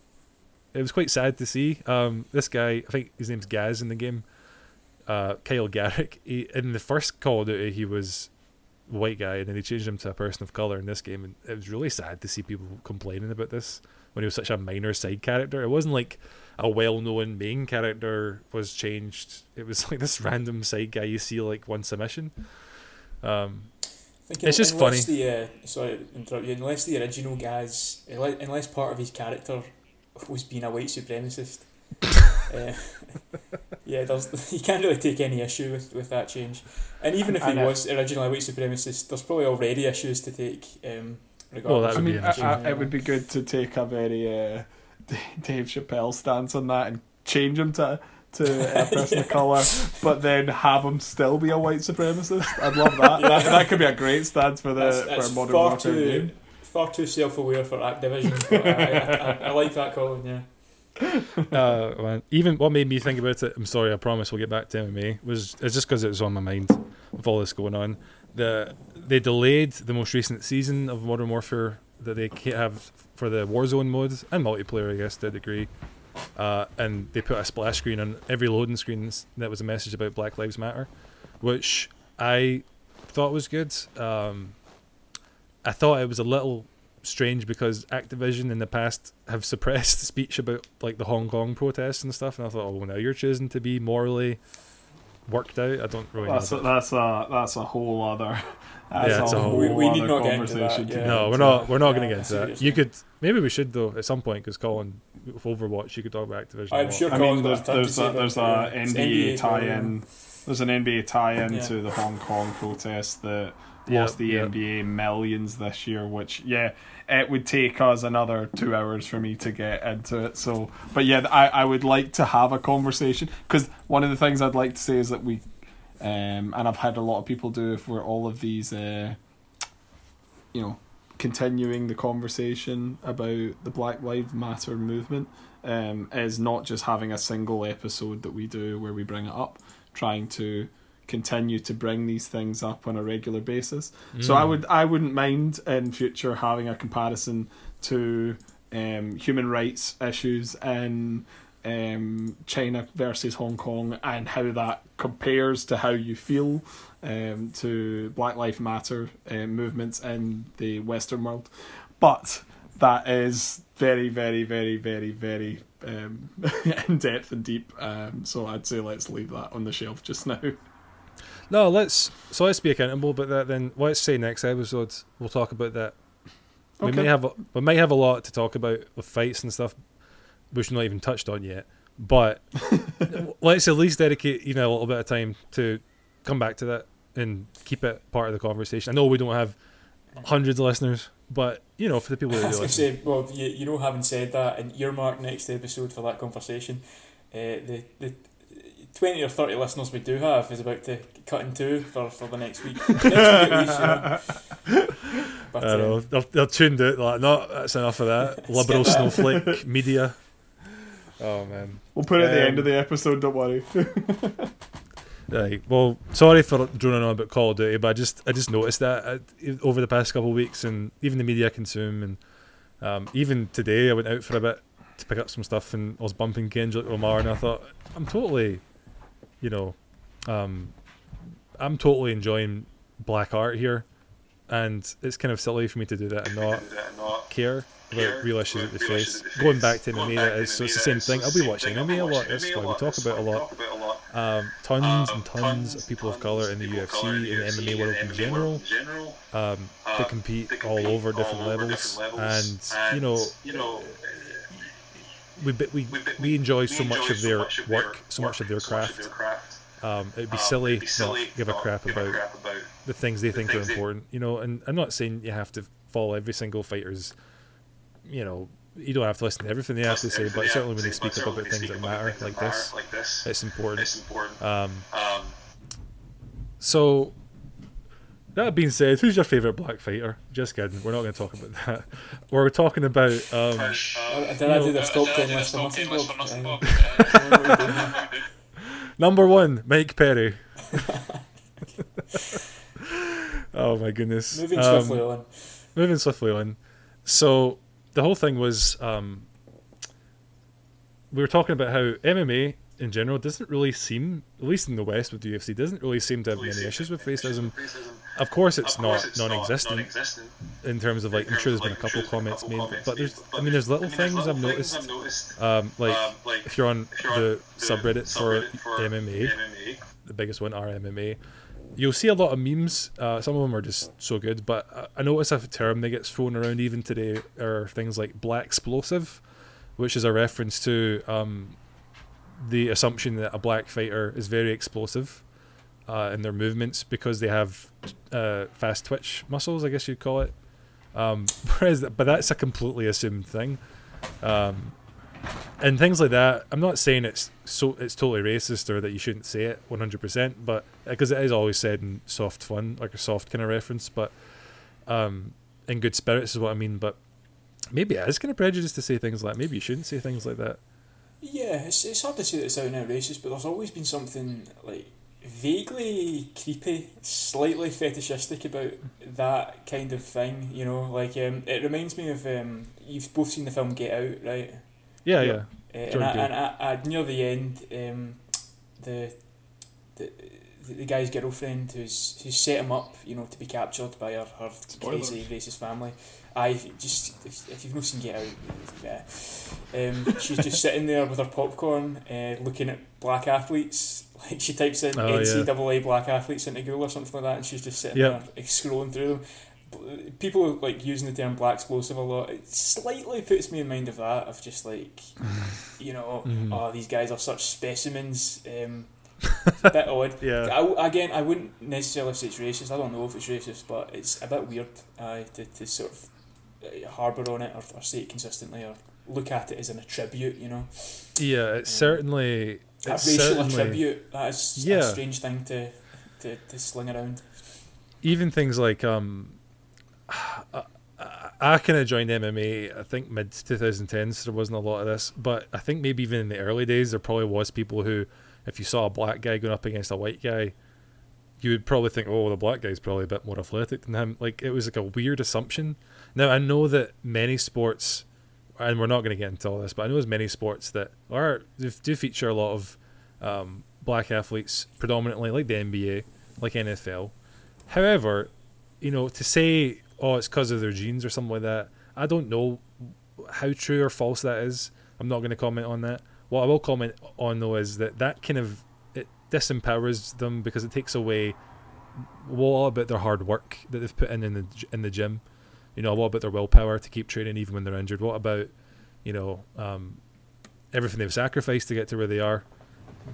It was quite sad to see. Um, this guy, I think his name's Gaz in the game, uh, Kyle Garrick. He, in the first Call of Duty, he was a white guy, and then they changed him to a person of color in this game. And it was really sad to see people complaining about this when he was such a minor side character. It wasn't like a well-known main character was changed. It was like this random side guy you see like once a mission. Um, Like, it's just funny. The, uh, sorry to interrupt you. Unless the original Gaz, unless part of his character was being a white supremacist, uh, yeah, there's, you can't really take any issue with, with that change. And even if he was originally a white supremacist, there's probably already issues to take. Um, well, that would I mean, be I, I, it would be good to take a very uh, Dave Chappelle stance on that and change him to to a person yeah. of colour, but then have him still be a white supremacist. I'd love that. yeah. that, that could be a great stance for the it's, for it's a modern far too, game. Far too self-aware for Activision, but I, I, I like that, Colin, yeah. Uh, man, even what made me think about it, I'm sorry, I promise we'll get back to M M A, was it's just because it was on my mind with all this going on. The, they delayed the most recent season of Modern Warfare that they can't have for the Warzone modes, and multiplayer, I guess, to a degree. Uh, and they put a splash screen on every loading screen that was a message about Black Lives Matter, which I thought was good. Um, I thought it was a little strange because Activision in the past have suppressed speech about like the Hong Kong protests and stuff, and I thought, oh, well, now you're choosing to be morally worked out. I don't really that's know. A, that's a that's a whole other. That's yeah, it's a, a whole we, we need not conversation. Get into that, yeah. No, we're not. We're not yeah, going to get into that. You could maybe we should though at some point because Colin with Overwatch, you could talk about Activision. I'm sure. I mean, there's there's a, there's a N B A tie-in. There's an N B A tie-in yeah. to the Hong Kong protests that lost yeah, the yeah. N B A millions this year. Which yeah, it would take us another two hours for me to get into it. So, but yeah, I I would like to have a conversation because one of the things I'd like to say is that we. Um, and I've had a lot of people do if we're all of these, uh, you know, continuing the conversation about the Black Lives Matter movement um, is not just having a single episode that we do where we bring it up, trying to continue to bring these things up on a regular basis. Mm. So I would, I wouldn't mind in future having a comparison to um, human rights issues in um, China versus Hong Kong and how that compares to how you feel um, to Black Lives Matter uh, movements in the Western world. But that is very, very, very, very, very um, in-depth and deep. Um, so I'd say let's leave that on the shelf just now. No, let's... So let's be accountable about that then. Let's say next episode we'll talk about that. Okay. We may have, we may have a lot to talk about with fights and stuff, which we've not even touched on yet, but let's at least dedicate, you know, a little bit of time to come back to that and keep it part of the conversation. I know we don't have hundreds of listeners, but you know, for the people that do listen. I was going to say, well, you, you know, having said that, and earmark next episode for that conversation, uh, the the twenty or thirty listeners we do have is about to cut in two for, for the next week. Next week at least, you know. But, I know, um, they're, they're tuned out like, no, that's enough of that. Liberal snowflake media. Oh man, we'll put it um, at the end of the episode. Don't worry. Right. Well, sorry for droning on about Call of Duty, but I just I just noticed that I, over the past couple of weeks, and even the media I consume, and um, even today I went out for a bit to pick up some stuff, and I was bumping Kendrick Lamar, and I thought I'm totally, you know, um, I'm totally enjoying black art here, and it's kind of silly for me to do that and not, not care. About real issues at the face. Going back to M M A, that is, so it's the same thing. I'll be watching M M A a lot. That's why we talk about it a lot. Um, tons and tons of people of colour in the U F C, in the M M A world in general, um, that compete all over different levels. And, you know, we we we enjoy so much of their work, so much of their craft. Um, it'd be silly not give a crap about the things they think are important. You know, and I'm not saying you have to follow every single fighter's. You know, you don't have to listen to everything they have to say, but certainly when they speak up about things that matter like this, it's important. Um, so, that being said, who's your favourite black fighter? Just kidding, we're not going to talk about that. We're talking about... Um, did I do the stop game list for nothing? Number one, Mike Perry. Oh my goodness. Moving swiftly um, on. Moving swiftly on. So the whole thing was, um, we were talking about how M M A in general doesn't really seem, at least in the West with the U F C, doesn't really seem to have many issues with racism. Of course, it's of course not it's non-existent, non-existent in terms of like. Terms I'm sure there's been a couple comments couple made, comments but there's. But I mean, there's little I mean, things, little I've, things noticed, I've noticed. Um, like, um, like if you're on, if you're the, on the subreddit, subreddit for, for M M A, M M A, the biggest one, R M M A, you'll see a lot of memes. Uh, some of them are just so good, but I notice a term that gets thrown around even today are things like "black explosive," which is a reference to um, the assumption that a black fighter is very explosive. Uh, in their movements because they have uh, fast twitch muscles, I guess you'd call it. Um, whereas, but that's a completely assumed thing, um, and things like that. I'm not saying it's so it's totally racist or that you shouldn't say it one hundred percent, but because it is always said in soft fun, like a soft kind of reference. But um, in good spirits is what I mean. But maybe it is kind of prejudice to say things like that. Maybe you shouldn't say things like that. Yeah, it's it's hard to say that it's out and out racist, but there's always been something like. Vaguely creepy, slightly fetishistic about that kind of thing, you know. Like, um, it reminds me of um, you've both seen the film Get Out, right? Yeah, yeah. Uh, and I, and I, I, near the end, um, the, the the guy's girlfriend who's who's set him up, you know, to be captured by her, her crazy racist family. I just if, if you've not seen Get Out, yeah. um, she's just sitting there with her popcorn, uh, looking at black athletes. Like she types in oh, N C A A yeah. black athletes into Google or something like that, and she's just sitting yep. there scrolling through them. People like using the term "black explosive" a lot. It slightly puts me in mind of that, of just like, you know, mm. oh, these guys are such specimens. Um, it's a bit odd. Yeah. I, again, I wouldn't necessarily say it's racist. I don't know if it's racist, but it's a bit weird uh, to to sort of harbour on it or, or say it consistently or look at it as an attribute, you know. Yeah, it's um, certainly a it's racial certainly, attribute. That is yeah. a strange thing to, to to sling around. Even things like um, I, I, I kind of joined M M A. I think mid twenty tens, so there wasn't a lot of this, but I think maybe even in the early days, there probably was people who, if you saw a black guy going up against a white guy, you would probably think, oh, the black guy's probably a bit more athletic than him. Like, it was like a weird assumption. Now, I know that many sports, and we're not going to get into all this, but I know there's many sports that are do feature a lot of um, black athletes, predominantly, like the N B A, like N F L. However, you know, to say, oh, it's because of their genes or something like that, I don't know how true or false that is. I'm not going to comment on that. What I will comment on, though, is that that kind of, it disempowers them because it takes away a lot about their hard work that they've put in in the, in the gym. You know, what about their willpower to keep training even when they're injured? What about, you know, um, everything they've sacrificed to get to where they are?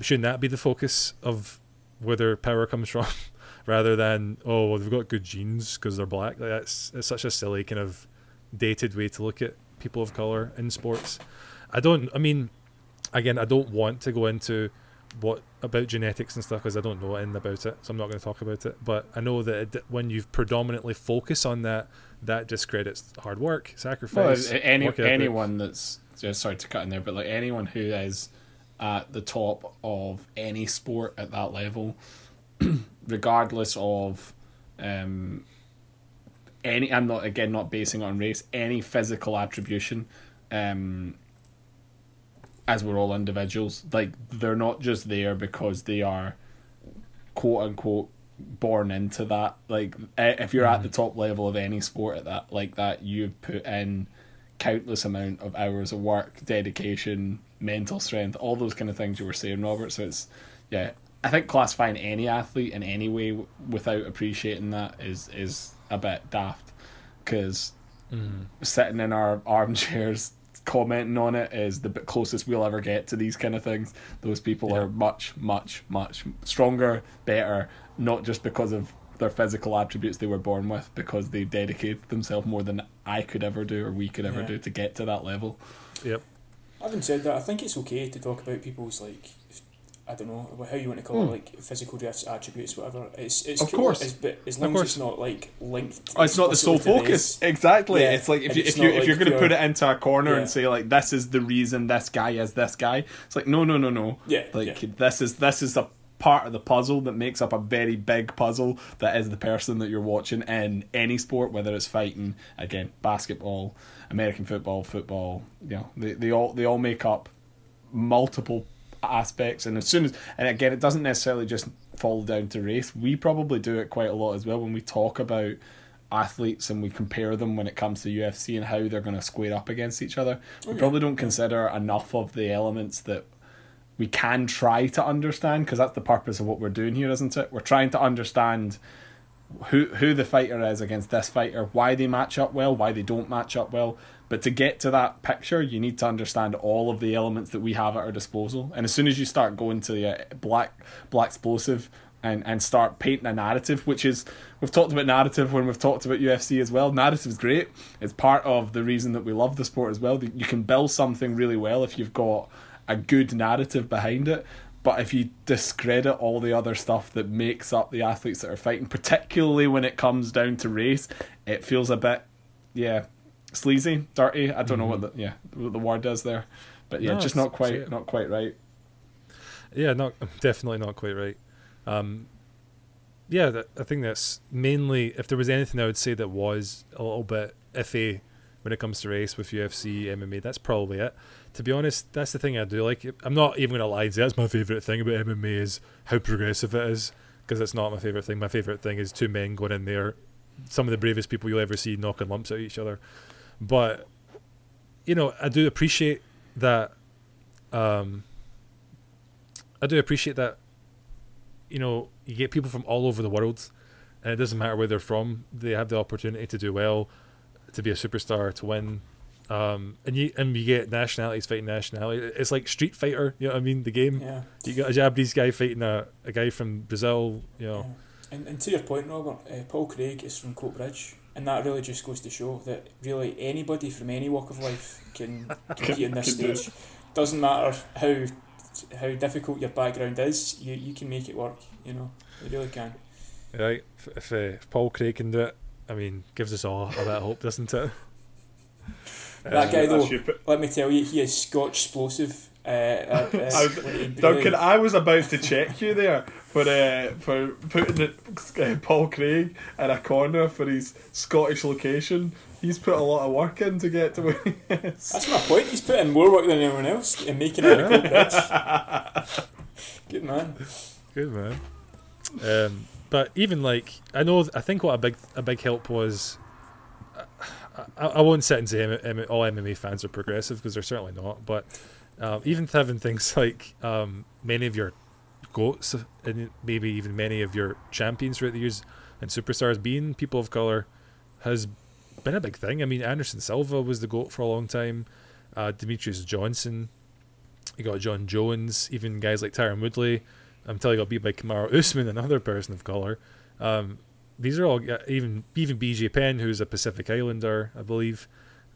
Shouldn't that be the focus of where their power comes from rather than, oh, well, they've got good genes because they're black? Like, that's, that's such a silly kind of dated way to look at people of colour in sports. I don't, I mean, again, I don't want to go into what about genetics and stuff because I don't know anything about it, so I'm not going to talk about it. But I know that it, when you predominantly focus on that, that discredits hard work, sacrifice. Well, any anyone that's just, sorry to cut in there, but like anyone who is at the top of any sport at that level, regardless of um, any, I'm not again not basing it on race, any physical attribution. Um, as we're all individuals, like they're not just there because they are quote unquote born into that. Like if you're mm-hmm. at the top level of any sport at that like that, you've put in countless amount of hours of work, dedication, mental strength, all those kind of things you were saying, Robert. So it's yeah, I think classifying any athlete in any way w- without appreciating that is, is a bit daft because mm-hmm. sitting in our armchairs commenting on it is the closest we'll ever get to these kind of things. Those people yeah. are much, much, much stronger, better, not just because of their physical attributes they were born with, because they've dedicated themselves more than I could ever do or we could ever yeah. do to get to that level. Yep. Having said that, I think it's okay to talk about people's, like, I don't know, how you want to call mm. it, like physical gifts, attributes, whatever. It's it's of cool, course, it's, but as long as it's not like linked. Oh, it's not the sole focus. This. Exactly. Yeah. It's like if and you if you like if you're going to put it into a corner yeah. and say like this is the reason this guy is this guy. It's like no no no no. Yeah. Like yeah. this is this is a part of the puzzle that makes up a very big puzzle that is the person that you're watching in any sport, whether it's fighting, again, basketball, American football, football, you know, they, they all they all make up multiple aspects. And as soon as, and again, it doesn't necessarily just fall down to race. We probably do it quite a lot as well when we talk about athletes and we compare them when it comes to U F C and how they're going to square up against each other. We okay. probably don't consider enough of the elements that we can try to understand, because that's the purpose of what we're doing here, isn't it? We're trying to understand who who the fighter is against this fighter, why they match up well, why they don't match up well. But to get to that picture, you need to understand all of the elements that we have at our disposal. And as soon as you start going to the black black explosive and, and start painting a narrative, which is, we've talked about narrative when we've talked about U F C as well. Narrative's great. It's part of the reason that we love the sport as well. You can build something really well if you've got a good narrative behind it, but if you discredit all the other stuff that makes up the athletes that are fighting, particularly when it comes down to race, it feels a bit, yeah, sleazy, dirty. I don't mm-hmm. know what the yeah what the word is there, but yeah, no, just not quite, not quite right. Yeah, not definitely not quite right. Um, yeah, that, I think that's mainly, if there was anything I would say that was a little bit iffy when it comes to race with U F C, M M A, that's probably it. To be honest, that's the thing I do like. I'm not even going to lie to you, that's my favourite thing about M M A is how progressive it is, because it's not my favourite thing. My favourite thing is two men going in there, some of the bravest people you'll ever see, knocking lumps out of each other. But, you know, I do appreciate that, um, I do appreciate that, you know, you get people from all over the world, and it doesn't matter where they're from, they have the opportunity to do well, to be a superstar, to win, um, and you and you get nationalities fighting nationality. It's like Street Fighter, you know what I mean? The game. Yeah. You got a Japanese guy fighting a, a guy from Brazil, you know. Yeah. And, and to your point, Robert, uh, Paul Craig is from Coatbridge, and that really just goes to show that really anybody from any walk of life can compete in this stage. Doesn't matter how how difficult your background is, you you can make it work. You know, you really can. Right. If, if, uh, if Paul Craig can do it, I mean, gives us all a bit of hope, doesn't it? That guy, though, let me tell you, he is Scotch explosive. Uh, uh, uh, I was, really, Duncan, I was about to check you there for uh, for putting uh, Paul Craig in a corner for his Scottish location. He's put a lot of work in to get to where he is. That's my point. He's put in more work than anyone else in making it a good pitch. Good man. Good man. Um. But even like, I know, I think what a big a big help was, I, I won't sit and say all M M A fans are progressive, because they're certainly not, but um, even having things like um, many of your GOATs, and maybe even many of your champions throughout the years and superstars being people of colour, has been a big thing. I mean, Anderson Silva was the GOAT for a long time, uh, Demetrius Johnson, you got John Jones, even guys like Tyron Woodley, until he got beat by Kamaru Usman, another person of colour. Um, these are all, even even B J Penn, who's a Pacific Islander, I believe.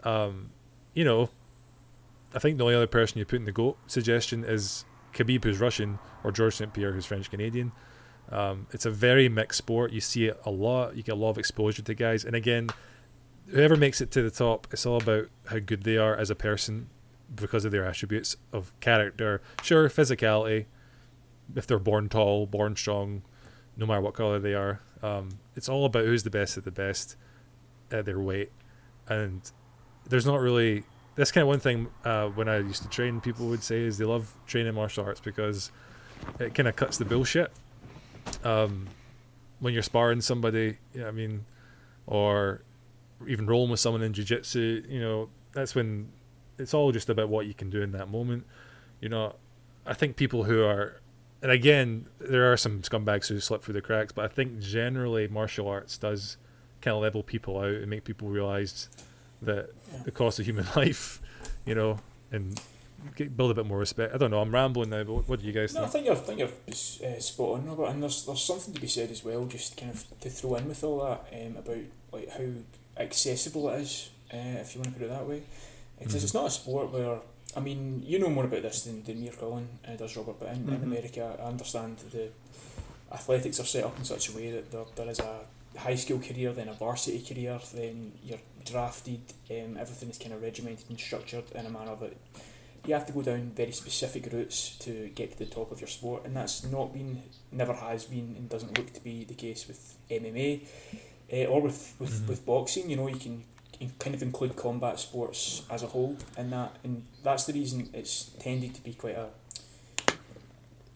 Um, you know, I think the only other person you put in the GOAT suggestion is Khabib, who's Russian, or George Saint Pierre, who's French-Canadian. Um, it's a very mixed sport. You see it a lot. You get a lot of exposure to guys. And again, whoever makes it to the top, it's all about how good they are as a person because of their attributes of character. Sure, physicality, if they're born tall, born strong, no matter what colour they are. Um, it's all about who's the best of the best at their weight. And there's not really... That's kind of one thing uh, when I used to train, people would say is they love training martial arts because it kind of cuts the bullshit. Um, when you're sparring somebody, you know what I mean, or even rolling with someone in jiu-jitsu, you know, that's when it's all just about what you can do in that moment. You know, I think people who are... And again, there are some scumbags who slip through the cracks, but I think generally martial arts does kind of level people out and make people realise that yeah. the cost of human life, you know, and get, build a bit more respect. I don't know, I'm rambling now, but what do you guys no, think? No, I think you're, I think you're uh, spot on, Robert, and there's, there's something to be said as well, just kind of to throw in with all that, um, about like how accessible it is, uh, if you want to put it that way. Because mm-hmm. it's not a sport where... I mean, you know more about this than, than me or Colin uh, does, Robert, but in, mm-hmm. in America, I understand the athletics are set up in such a way that there, there is a high school career, then a varsity career, then you're drafted, um, everything is kind of regimented and structured in a manner that you have to go down very specific routes to get to the top of your sport, and that's not been, never has been, and doesn't look to be the case with M M A uh, or with, with, mm-hmm. with boxing. You know, you can, you can kind of include combat sports as a whole in that, and that's the reason it's tended to be quite a,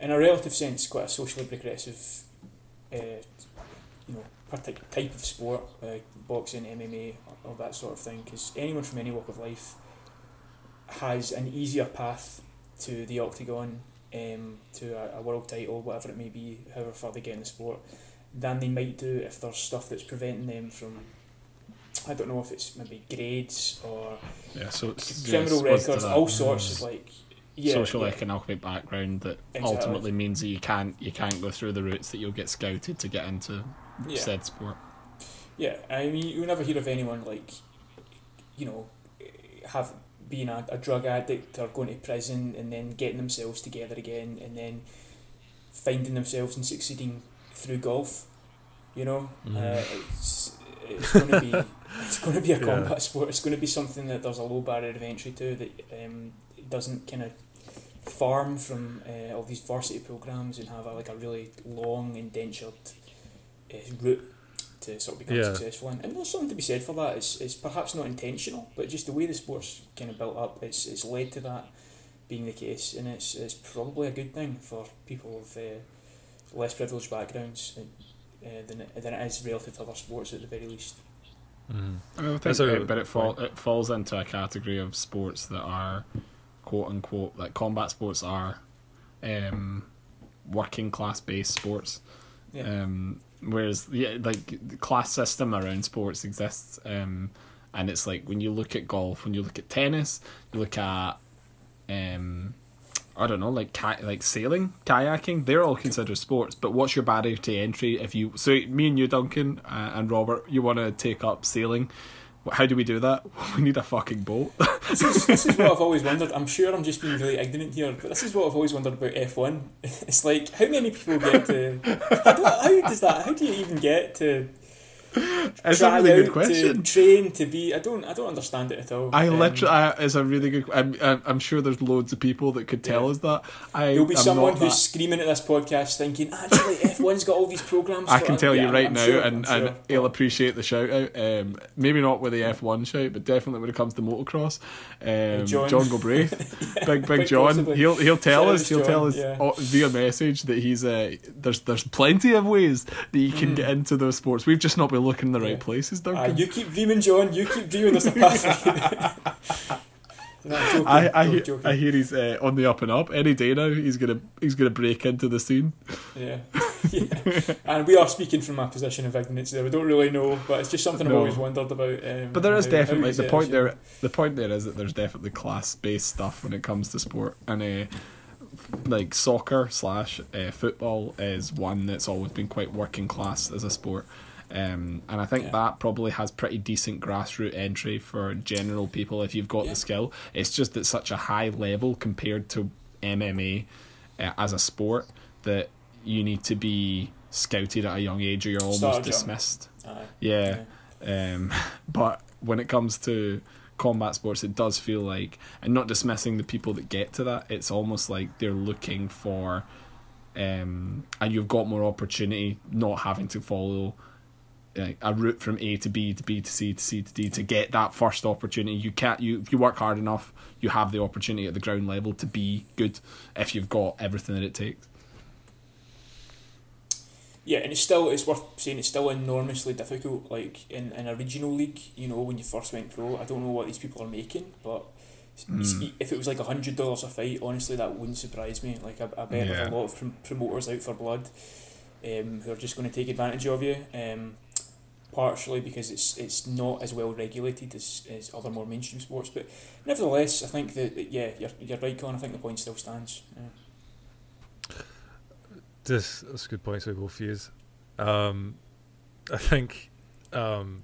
in a relative sense, quite a socially progressive uh, you know, type of sport, uh, boxing, M M A, all that sort of thing, because anyone from any walk of life has an easier path to the octagon, um, to a, a world title, whatever it may be, however far they get in the sport, than they might do if there's stuff that's preventing them from, I don't know, if it's maybe grades or yeah, so it's, criminal yeah, it's records, all sorts mm-hmm. of like yeah, social yeah. economic background that exactly. ultimately means that you can't you can't go through the routes that you'll get scouted to get into yeah. said sport. Yeah, I mean, you never hear of anyone like, you know, have being a, a drug addict or going to prison and then getting themselves together again and then finding themselves and succeeding through golf. You know, mm. uh, it's it's going to be it's going to be a yeah. combat sport. It's going to be something that there's a low barrier of entry to, that um doesn't kind of farm from uh, all these varsity programs and have a, like a really long indentured uh, route to sort of become yeah. successful in. And there's something to be said for that. It's, it's perhaps not intentional, but just the way the sport's kind of built up, it's it's led to that being the case, and it's it's probably a good thing for people of uh, less privileged backgrounds uh, than, it, than it is relative to other sports at the very least. Mm. I mean, I think okay, but it, fall, it falls into a category of sports that are quote unquote, like combat sports are um, working class based sports. Yeah. Um, whereas yeah, like the class system around sports exists, um, and it's like when you look at golf, when you look at tennis, you look at um, I don't know, like ki- like sailing, kayaking, they're all considered sports. But what's your barrier to entry if you? So me and you, Duncan uh, and Robert, you want to take up sailing. How do we do that? We need a fucking boat. This is, this is what I've always wondered. I'm sure I'm just being really ignorant here, but this is what I've always wondered about F one. It's like, how many people get to... How does that... How do you even get to... It's a really good question. To train to be... I don't I don't understand it at all. I um, literally... I, it's a really good... I'm, I'm sure there's loads of people that could tell yeah. us that. I, There'll be I'm someone who's screaming at this podcast thinking, actually, F one's got all these programmes. I can us. tell yeah, you right I'm, now, I'm sure, and, sure. and he'll appreciate the shout-out. Um, maybe not with the F one shout, but definitely when it comes to motocross. Um, John. John Galbraith. yeah, big, big John. Possibly. He'll he'll tell us, he'll John, tell us yeah. via message that he's... Uh, there's, there's plenty of ways that you can mm. get into those sports. We've just not been looking in the right yeah. places, Duncan. Uh, you keep dreaming, John. You keep dreaming. There's a path. No, I'm joking. I, I, no, I'm joking. I hear he's uh, on the up and up. Any day now, he's gonna he's gonna break into the scene. Yeah, yeah. And we are speaking from my position of ignorance there. We don't really know, but it's just something no. I've always wondered about. Um, but there is how, definitely how the point there. There. The point there is that there's definitely class-based stuff when it comes to sport, and uh, like soccer slash uh, football is one that's always been quite working class as a sport. Um, and I think yeah. that probably has pretty decent grassroots entry for general people if you've got yeah. the skill. It's just at such a high level compared to M M A uh, as a sport that you need to be scouted at a young age or you're almost Sergeant. dismissed. Uh, yeah. yeah. Um, but when it comes to combat sports, it does feel like, and not dismissing the people that get to that, it's almost like they're looking for, um, and you've got more opportunity not having to follow a route from A to B to B to C to C to D to get that first opportunity. You can't. You if you work hard enough, you have the opportunity at the ground level to be good if you've got everything that it takes. Yeah, and it's still it's worth saying it's still enormously difficult. Like in, in a regional league, you know, when you first went pro, I don't know what these people are making, but mm. if it was like a hundred dollars a fight, honestly, that wouldn't surprise me. Like I, I bet yeah. there's a lot of prom- promoters out for blood, um, who are just going to take advantage of you, um. partially because it's it's not as well regulated as, as other more mainstream sports, but nevertheless, I think that, yeah, you're, you're right, Colin. I think the point still stands. Yeah. This, that's a good point, so go for you. Um, I think um,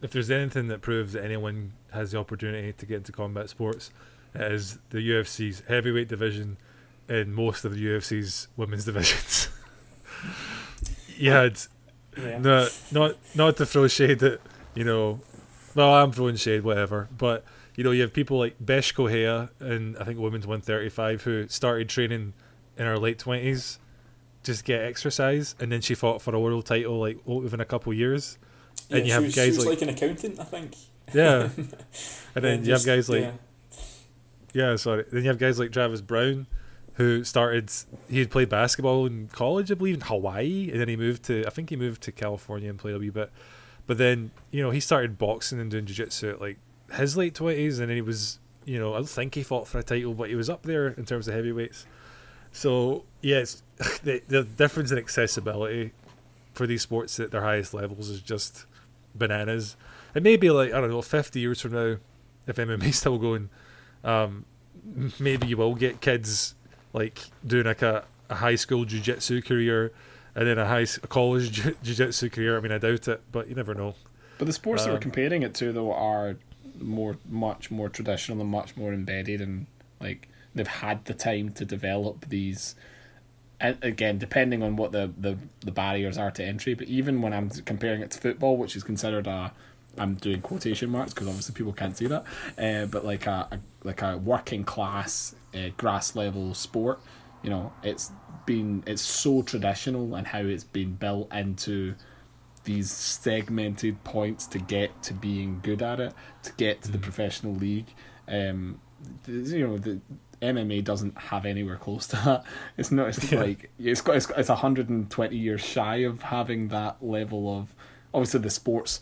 if there's anything that proves that anyone has the opportunity to get into combat sports, it is the U F C's heavyweight division and most of the U F C's women's divisions. you had... Yeah. No, not not to throw shade at, you know, well, I'm throwing shade, whatever, but you know, you have people like Besh Kohea and I think women's one thirty-five who started training in her late twenties, just get exercise, and then she fought for a world title like within a couple of years. Yeah, and you have was, guys she was like, like an accountant, I think. Yeah, and then and you just, have guys like, yeah. yeah, sorry. Then you have guys like Travis Brown, who started. He had played basketball in college, I believe, in Hawaii, and then he moved to. I think he moved to California and played a wee bit, but then you know he started boxing and doing jiu-jitsu at like his late twenties, and then he was, you know, I don't think he fought for a title, but he was up there in terms of heavyweights. So yeah, it's, the the difference in accessibility for these sports at their highest levels is just bananas. It may be like, I don't know, fifty years from now, if M M A's still going, um, maybe you will get kids like doing like a, a high school jiu-jitsu career and then a high a college jiu- jiu-jitsu career. I mean, I doubt it, but you never know. But the sports um, that we're comparing it to, though, are more, much more traditional and much more embedded, and like they've had the time to develop these. And again, depending on what the, the, the barriers are to entry, but even when I'm comparing it to football, which is considered a, I'm doing quotation marks because obviously people can't see that, uh, but like a, a like a working class uh, grass level sport, you know, it's been it's so traditional and how it's been built into these segmented points to get to being good at it, to get to the professional league. Um, you know, the M M A doesn't have anywhere close to that. It's not. It's yeah. like it's got. It's, it's one hundred twenty years shy of having that level of. Obviously, the sports.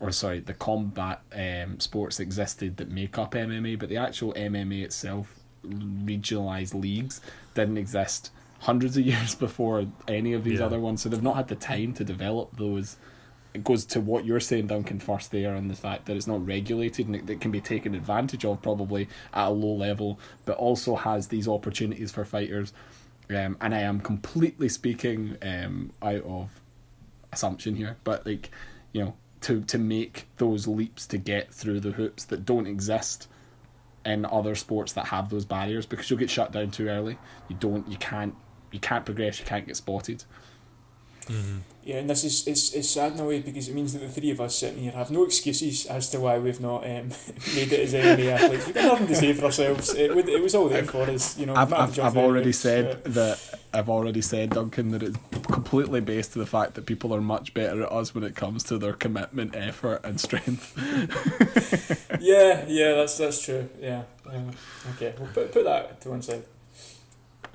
Or sorry, the combat um, sports existed that make up M M A, but the actual M M A itself, regionalized leagues, didn't exist hundreds of years before any of these yeah. other ones. So they've not had the time to develop those. It goes to what you're saying, Duncan, first there, and the fact that it's not regulated and it, it can be taken advantage of probably at a low level, but also has these opportunities for fighters. Um, and I am completely speaking um, out of assumption here, but like, you know, to to make those leaps to get through the hoops that don't exist in other sports that have those barriers, because you'll get shut down too early. You don't, you can't, you can't progress, you can't get spotted. Mm-hmm. Yeah, and this is, it's it's sad in a way, because it means that the three of us sitting here have no excuses as to why we've not um, made it as M M A athletes. We've got nothing to say for ourselves. It, it was all there for us, you know. I've, I've, I've already anyway, said so. that I've already said, Duncan, that it's completely based to the fact that people are much better at us when it comes to their commitment, effort, and strength. yeah, yeah, that's that's true. Yeah, um, okay, we'll put put that to one side.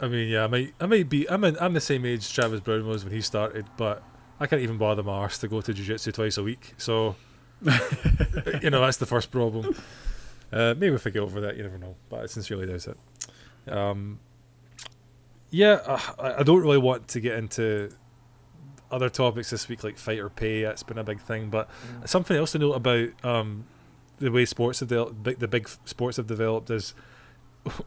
I mean, yeah, I might, I might be, I'm, an, I'm the same age Travis Brown was when he started, but I can't even bother my arse to go to jiu-jitsu twice a week, so, you know, that's the first problem. Uh, maybe if I get over that, you never know, but I sincerely doubt it. Um, yeah, I, I don't really want to get into other topics this week, like fighter pay, that's been a big thing, but mm. something else to note about um, the way sports have developed, big, the big sports have developed is,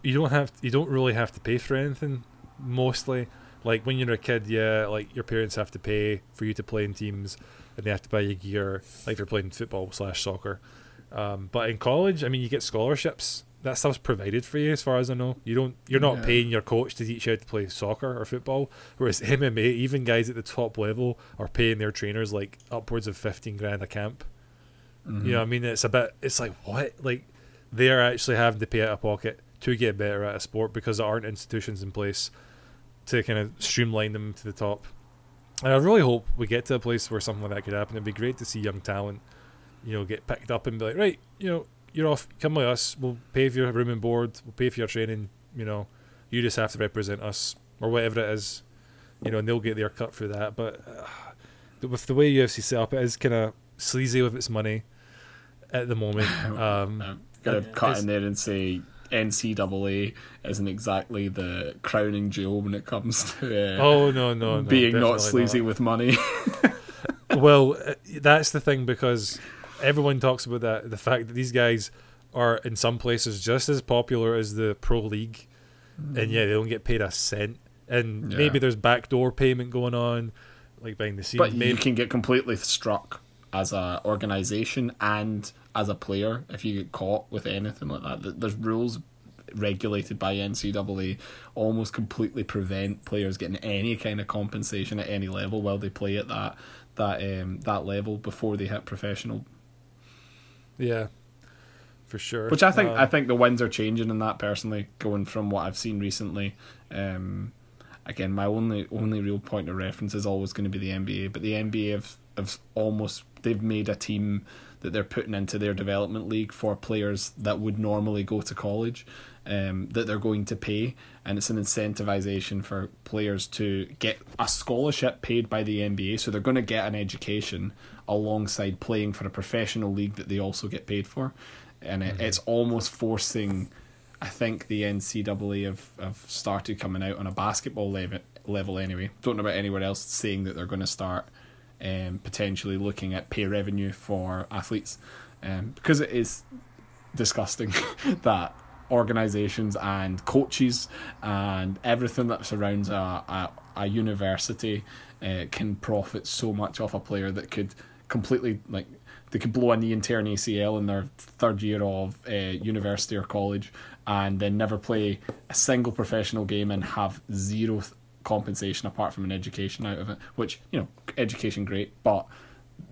you don't have to, you don't really have to pay for anything mostly. Like when you're a kid, yeah, like your parents have to pay for you to play in teams and they have to buy you gear, like if you're playing football slash soccer. Um, but in college, I mean, you get scholarships. That stuff's provided for you as far as I know. You don't you're not yeah. paying your coach to teach you how to play soccer or football. Whereas M M A, even guys at the top level are paying their trainers like upwards of fifteen grand a camp. Mm-hmm. You know what I mean? It's a bit it's like what? Like they're actually having to pay out of pocket to get better at a sport because there aren't institutions in place to kind of streamline them to the top. And I really hope we get to a place where something like that could happen. It'd be great to see young talent, you know, get picked up and be like, right, you know, you're off, come with us, we'll pay for your room and board, we'll pay for your training, you know, you just have to represent us, or whatever it is, you know, and they'll get their cut through that. But uh, with the way U F C set up, it is kind of sleazy with its money at the moment. Um, I'm going to cut in there and say, N C double A isn't exactly the crowning jewel when it comes to uh, oh no no, no being not sleazy not. with money. Well, that's the thing, because everyone talks about that, the fact that these guys are in some places just as popular as the pro league, and yeah, they don't get paid a cent, and yeah. maybe there's backdoor payment going on, like behind the scenes. But maybe. You can get completely struck as a organisation and as a player if you get caught with anything like that. There's rules regulated by N C double A almost completely prevent players getting any kind of compensation at any level while they play at that that um that level before they hit professional. Yeah. for sure. Which I think um, I think the winds are changing in that personally, going from what I've seen recently. Um, again, my only only real point of reference is always going to be the N B A, but the N B A have, have almost they've made a team that they're putting into their development league for players that would normally go to college, um, that they're going to pay, and it's an incentivization for players to get a scholarship paid by the N B A, so they're going to get an education alongside playing for a professional league that they also get paid for, and it, mm-hmm. it's almost forcing. I think the N C double A have, have started coming out on a basketball level, level anyway. Don't know about anywhere else saying that they're going to start um, potentially looking at pay revenue for athletes, um, because it is disgusting that organisations and coaches and everything that surrounds a, a, a university uh, can profit so much off a player that could completely, like, they could blow a knee and tear an A C L in their third year of uh, university or college and then never play a single professional game and have zero th- compensation apart from an education out of it, which, you know, education, great, but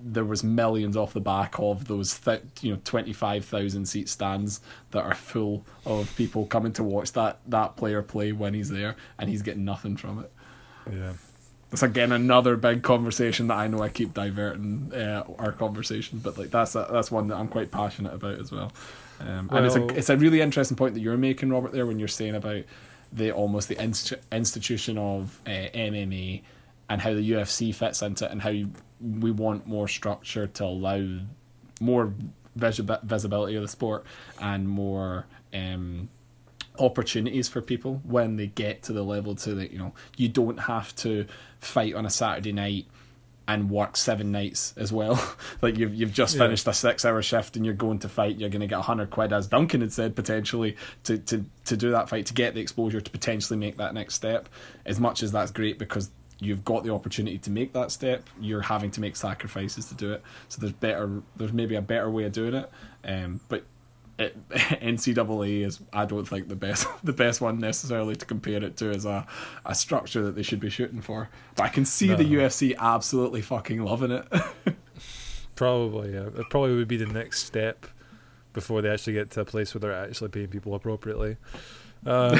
there was millions off the back of those th- you know, twenty-five thousand seat stands that are full of people coming to watch that, that player play when he's there, and he's getting nothing from it. Yeah. That's again another big conversation that I know I keep diverting uh, our conversation, but like that's a, that's one that I'm quite passionate about as well. Um, well, and it's a it's a really interesting point that you're making, Robert, there when you're saying about the almost the inst- institution of uh, M M A and how the U F C fits into it, and how you, we want more structure to allow more vis- visibility of the sport and more. Um, opportunities for people when they get to the level to that, you know, you don't have to fight on a Saturday night and work seven nights as well. Like you've you've just yeah. finished a six hour shift and you're going to fight, you're going to get a hundred quid, as Duncan had said, potentially to, to, to do that fight, to get the exposure, to potentially make that next step. As much as that's great because you've got the opportunity to make that step, you're having to make sacrifices to do it. So there's better, there's maybe a better way of doing it. Um, but It, N C double A is, I don't think, the best the best one necessarily to compare it to as a, a structure that they should be shooting for. But I can see no. the U F C absolutely fucking loving it. Probably, yeah. It probably would be the next step before they actually get to a place where they're actually paying people appropriately. Um,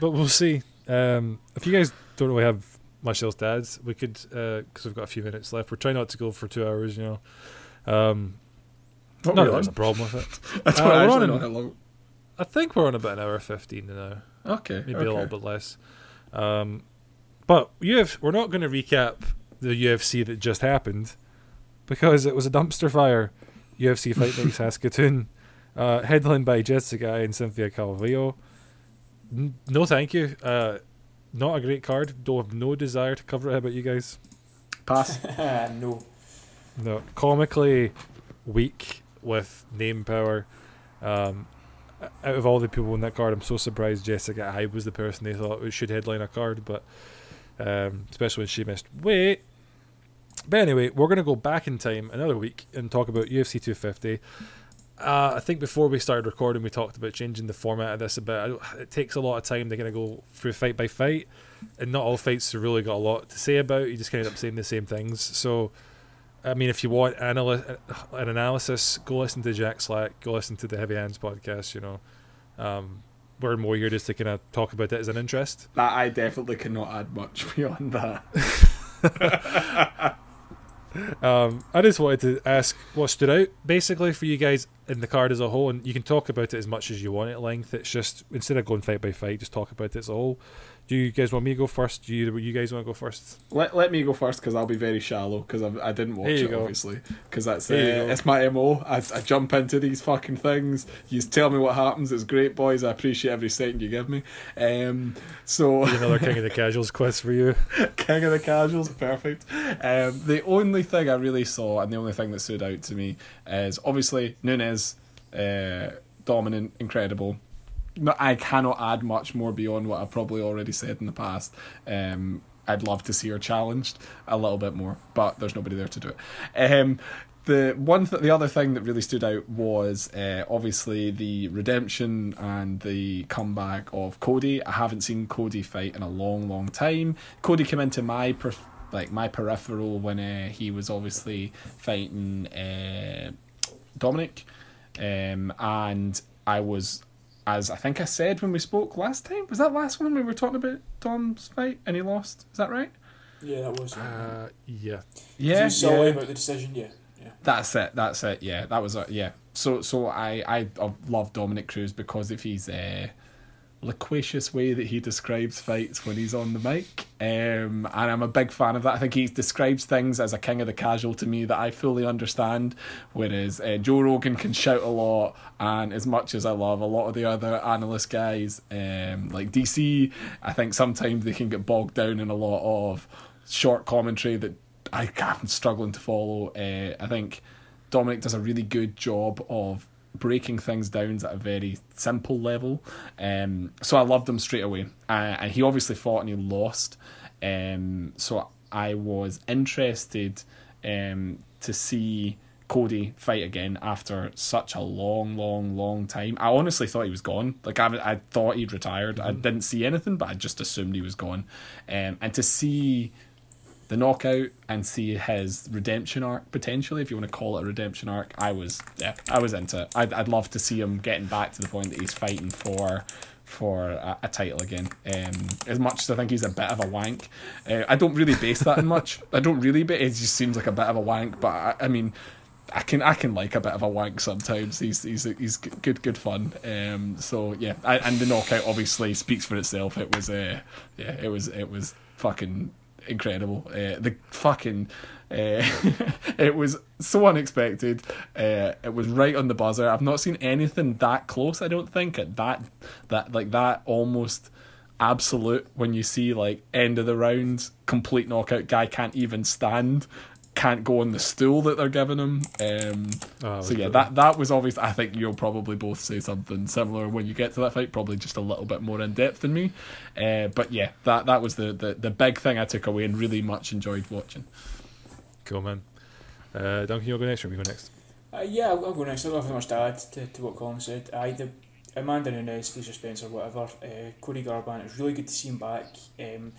but we'll see. Um, if you guys don't really have much else to add, we could, because uh, we've got a few minutes left. We're trying not to go for two hours, you know. Um, Not no, really. There's a problem with it. That's uh, we're on an, long... I think we're on about an hour fifteen now. Okay, maybe okay. a little bit less. Um, but Uf- we're not going to recap the U F C that just happened because it was a dumpster fire. U F C Fight Night Saskatoon, uh, headlined by Jessica and Cynthia Calvillo. N- no, thank you. Uh, not a great card. Don't have no desire to cover it. How about you guys? Pass. no. No. Comically weak. With name power, um, out of all the people in that card, I'm so surprised Jessica Hyde was the person they thought should headline a card, but um, especially when she missed weight. But anyway, we're going to go back in time another week and talk about U F C two fifty. Uh, I think before we started recording, we talked about changing the format of this a bit. I don't, it takes a lot of time to kind of go through fight by fight, and not all fights have really got a lot to say about. You just kind of end up saying the same things. So. I mean, if you want analy- an analysis, go listen to Jack Slack, go listen to the Heavy Hands podcast, you know. Um, we're more here just to kind of talk about it as an interest. I definitely cannot add much beyond that. um, I just wanted to ask what stood out, basically, for you guys in the card as a whole, and you can talk about it as much as you want at length. It's just, instead of going fight by fight, just talk about it as a whole. Do you guys want me to go first? Do you, you guys want to go first? Let let me go first because I'll be very shallow because I didn't watch it, go. Obviously. Because that's uh, it's my M O. I, I jump into these fucking things. You tell me what happens. It's great, boys. I appreciate every second you give me. Um, so another King of the Casuals quiz for you. King of the Casuals, perfect. Um, the only thing I really saw and the only thing that stood out to me is obviously Nunes, uh, dominant, incredible. No, I cannot add much more beyond what I've probably already said in the past. Um, I'd love to see her challenged a little bit more, but there's nobody there to do it. Um, the one, th- the other thing that really stood out was uh, obviously the redemption and the comeback of Cody. I haven't seen Cody fight in a long, long time. Cody came into my per- like my peripheral when uh, he was obviously fighting uh, Dominic. Um, and I was, as I think I said when we spoke last time, was that last one we were talking about Dom's fight and he lost? Is that right? Yeah, that was. Uh, yeah. Yeah. You saw yeah. about the decision, yeah. yeah. That's it. That's it. Yeah, that was it. Yeah. So, so I, I love Dominic Cruz because of his uh, loquacious way that he describes fights when he's on the mic, um, and I'm a big fan of that. I think he describes things as a king of the casual to me that I fully understand, whereas uh, Joe Rogan can shout a lot, and as much as I love a lot of the other analyst guys, um, like D C, I think sometimes they can get bogged down in a lot of short commentary that I, I'm struggling to follow. Uh, I think Dominic does a really good job of breaking things down at a very simple level. Um, so I loved him straight away. Uh, and he obviously fought and he lost. Um, so I was interested um, to see Cody fight again after such a long, long, long time. I honestly thought he was gone. Like I, I thought he'd retired. Mm-hmm. I didn't see anything, but I just assumed he was gone. Um, and to see the knockout and see his redemption arc, potentially, if you want to call it a redemption arc, I was yeah, I was into it. I'd, I'd love to see him getting back to the point that he's fighting for for a, a title again. Um, as much as I think he's a bit of a wank, uh, I don't really base that in much. I don't really, but it just seems like a bit of a wank. But I, I mean, I can I can like a bit of a wank sometimes. He's he's he's good good fun. Um, so yeah, I, and the knockout obviously speaks for itself. It was uh, yeah, it was it was fucking incredible. Uh, the fucking uh, it was so unexpected. Uh, it was right on the buzzer. I've not seen anything that close, I don't think, at that that like that almost absolute, when you see like end of the round complete knockout, guy can't even stand, can't go on the stool that they're giving him. Um, oh, so yeah, that that was obvious. I think you'll probably both say something similar when you get to that fight, probably just a little bit more in depth than me. Uh, but yeah, that that was the, the, the big thing I took away and really much enjoyed watching. Cool, man. Uh, Duncan, you'll go next, or we go next? Uh, yeah, I'll, I'll go next. I don't have much to add to, to what Colin said. I the Amanda Nunes, Felicia Spencer, whatever, uh, Cody Garbrandt, it's really good to see him back. Um,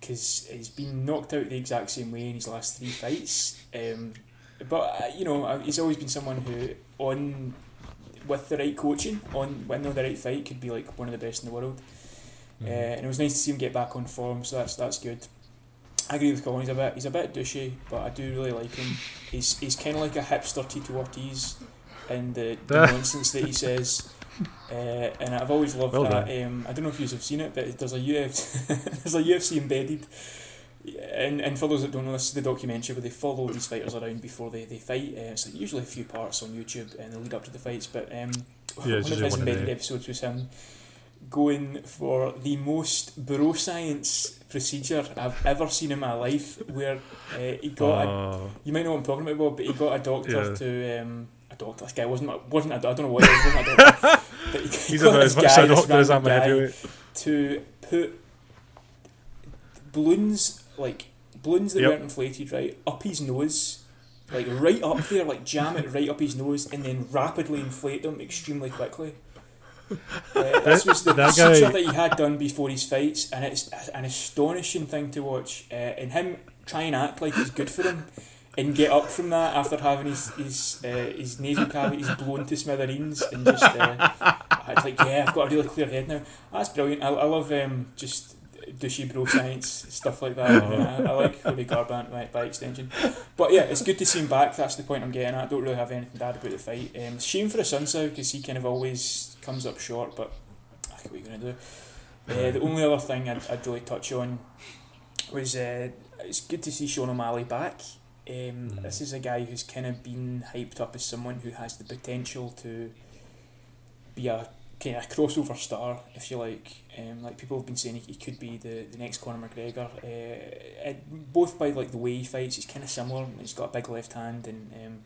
because he's been knocked out the exact same way in his last three fights. Um, but, uh, you know, he's always been someone who, on with the right coaching, on winning the right fight, could be, like, one of the best in the world. Mm. Uh, and it was nice to see him get back on form, so that's that's good. I agree with Colin, he's a bit, he's a bit douchey, but I do really like him. He's he's kind of like a hipster Tito Ortiz in the, the nonsense that he says. Uh, and I've always loved well that. Um, I don't know if you have seen it, but there's a U F C, there's a U F C Embedded, and and for those that don't know, this is the documentary where they follow these fighters around before they they fight. Uh, it's like usually a few parts on YouTube and they lead up to the fights. But um, yeah, one of his Embedded episodes was him going for the most bro-science procedure I've ever seen in my life, where uh, he got. Uh, a, you might know what I'm talking about, Bob, but he got a doctor yeah. to. Um, Doctor, this guy wasn't wasn't a, I don't know what he was, wasn't a doctor. But he he's got a, this guy, a doctor as I'm a heavyweight, to put balloons like balloons that yep. weren't inflated right up his nose, like right up there, like jam it right up his nose, and then rapidly inflate them extremely quickly. Uh, this was the that procedure guy. that he had done before his fights, and it's an astonishing thing to watch. Uh, and him try and act like it's good for him. And get up from that after having his his, uh, his nasal cavities blown to smithereens, and just uh, it's like yeah, I've got a really clear head now. That's brilliant. I, I love um, just douchey bro science stuff like that. I, I like Cody Garbrandt by, by extension. But yeah, it's good to see him back. That's the point I'm getting at. I don't really have anything to add about the fight. Um, shame for his son now, because he kind of always comes up short. But what are you going to do? Uh, the only other thing I'd, I'd really touch on was uh, it's good to see Sean O'Malley back. Um, mm. This is a guy who's kind of been hyped up as someone who has the potential to be a kind of a crossover star, if you like. Um, like people have been saying, he, he could be the, the next Conor McGregor. Uh, it, both by like the way he fights, he's kind of similar. He's got a big left hand and um,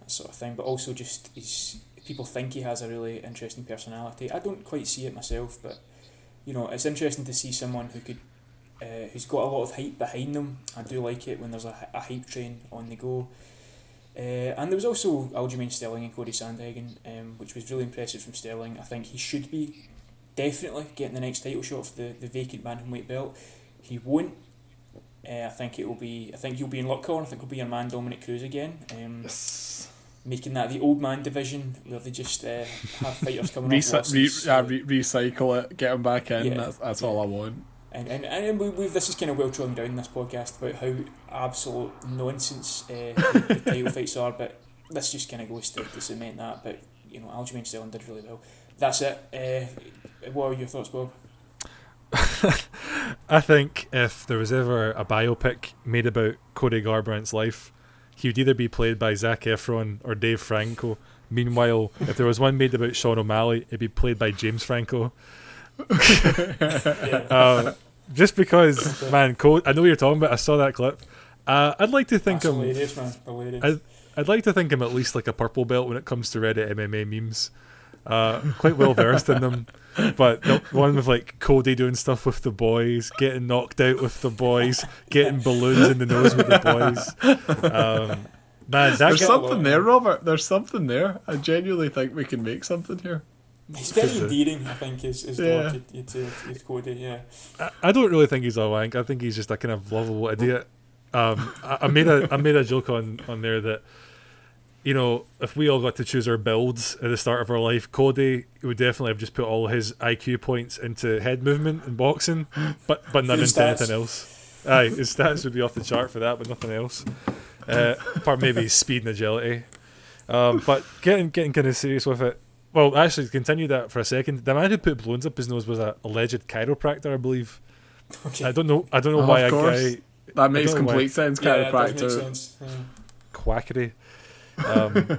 that sort of thing. But also, just he's people think he has a really interesting personality. I don't quite see it myself, but you know, it's interesting to see someone who could. Uh, who's got a lot of hype behind them. I do like it when there's a, a hype train on the go. Uh, and there was also Aljamain Sterling and Cory Sandhagen, um, which was really impressive from Sterling. I think he should be definitely getting the next title shot for the, the vacant bantamweight belt. He won't. Uh, I think it will be. I think you'll be in luck, Colin. I think he'll be your man Dominic Cruz again. Um, yes. making that the old man division where they just uh, have fighters coming Reci- off losses. Re- uh, re- recycle it, get them back in, yeah, that's, that's yeah. all I want. And and, and we, we've, this is kind of well trodden down in this podcast about how absolute nonsense uh, the title fights are, but this just kind of goes to, to cement that. But, you know, Aljamain Sterling did really well. That's it. Uh, what are your thoughts, Bob? I think if there was ever a biopic made about Cody Garbrandt's life, he would either be played by Zac Efron or Dave Franco. Meanwhile, if there was one made about Sean O'Malley, it'd be played by James Franco. yeah. um, just because, man, Cody, I know what you're talking about. I saw that clip. Uh, I'd like to think him. I'd, I'd like to think him at least like a purple belt when it comes to Reddit M M A memes. Uh, quite well versed in them, but the one with like Cody doing stuff with the boys, getting knocked out with the boys, getting balloons in the nose with the boys. Um, man, that there's something there, Robert. There's something there. I genuinely think we can make something here. He's very endearing, I think, is, is yeah. the word you'd, you'd, you'd Cody, yeah. I, I don't really think he's a wank. I think he's just a kind of lovable idiot. Um, I, I made a I made a joke on, on there that, you know, if we all got to choose our builds at the start of our life, Cody would definitely have just put all his I Q points into head movement and boxing, but, but none into anything else. Aye, his stats would be off the chart for that, but nothing else. Uh, apart maybe his speed and agility. Um, but getting getting kind of serious with it, well, actually, to continue that for a second, the man who put balloons up his nose was an alleged chiropractor, I believe. Okay. I don't know. I don't know oh, why a guy. That makes complete why. sense. Chiropractor, yeah, that makes sense. Yeah. Quackery. Um,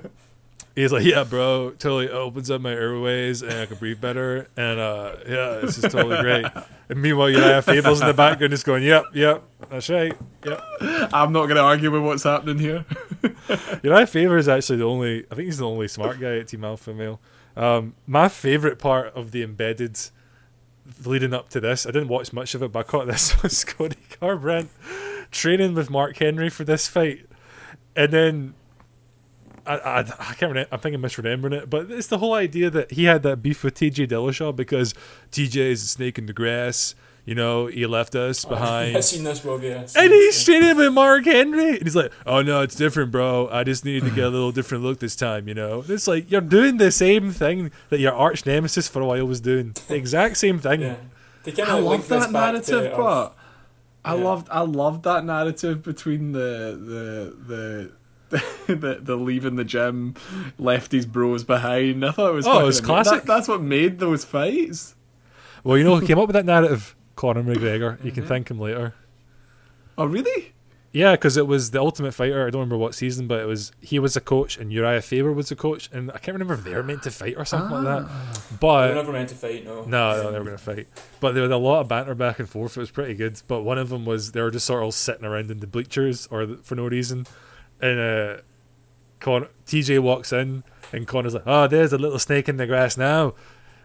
he's like, yeah, bro, totally opens up my airways and I can breathe better. And uh, yeah, this is totally great. And meanwhile, Uriah Faber's in the background just going, yep, yep, that's right. Yep. I'm not going to argue with what's happening here. Uriah Faber is actually the only. I think he's the only smart guy at Team Alpha Male. Um, my favourite part of the embedded leading up to this, I didn't watch much of it, but I caught this, was Cody Garbrandt training with Mark Henry for this fight. And then I, I, I can't remember, I think I'm misremembering it, but it's the whole idea that he had that beef with T J Dillashaw because T J is a snake in the grass, you know, he left us behind. I've seen this movie. Seen and he's training with Mark Henry. And he's like, oh, no, it's different, bro. I just needed to get a little different look this time, you know. And it's like, you're doing the same thing that your arch nemesis for a while was doing. The exact same thing. Yeah. They kind of I love that narrative, but I, yeah. loved, I loved that narrative between the the the the, the leaving the gym, left his bros behind. I thought it was, oh, it was classic. That, that's what made those fights. Well, you know who came up with that narrative? Conor McGregor, you mm-hmm. can thank him later. Oh, really? Yeah, because it was The Ultimate Fighter. I don't remember what season, but it was he was a coach and Uriah Faber was a coach, and I can't remember if they were meant to fight or something ah. like that. But they were never meant to fight, no. No, they were never going to fight. But there was a lot of banter back and forth. It was pretty good. But one of them was they were just sort of all sitting around in the bleachers or the, for no reason, and uh, Con- T J walks in and Conor's like, "Oh, there's a little snake in the grass now."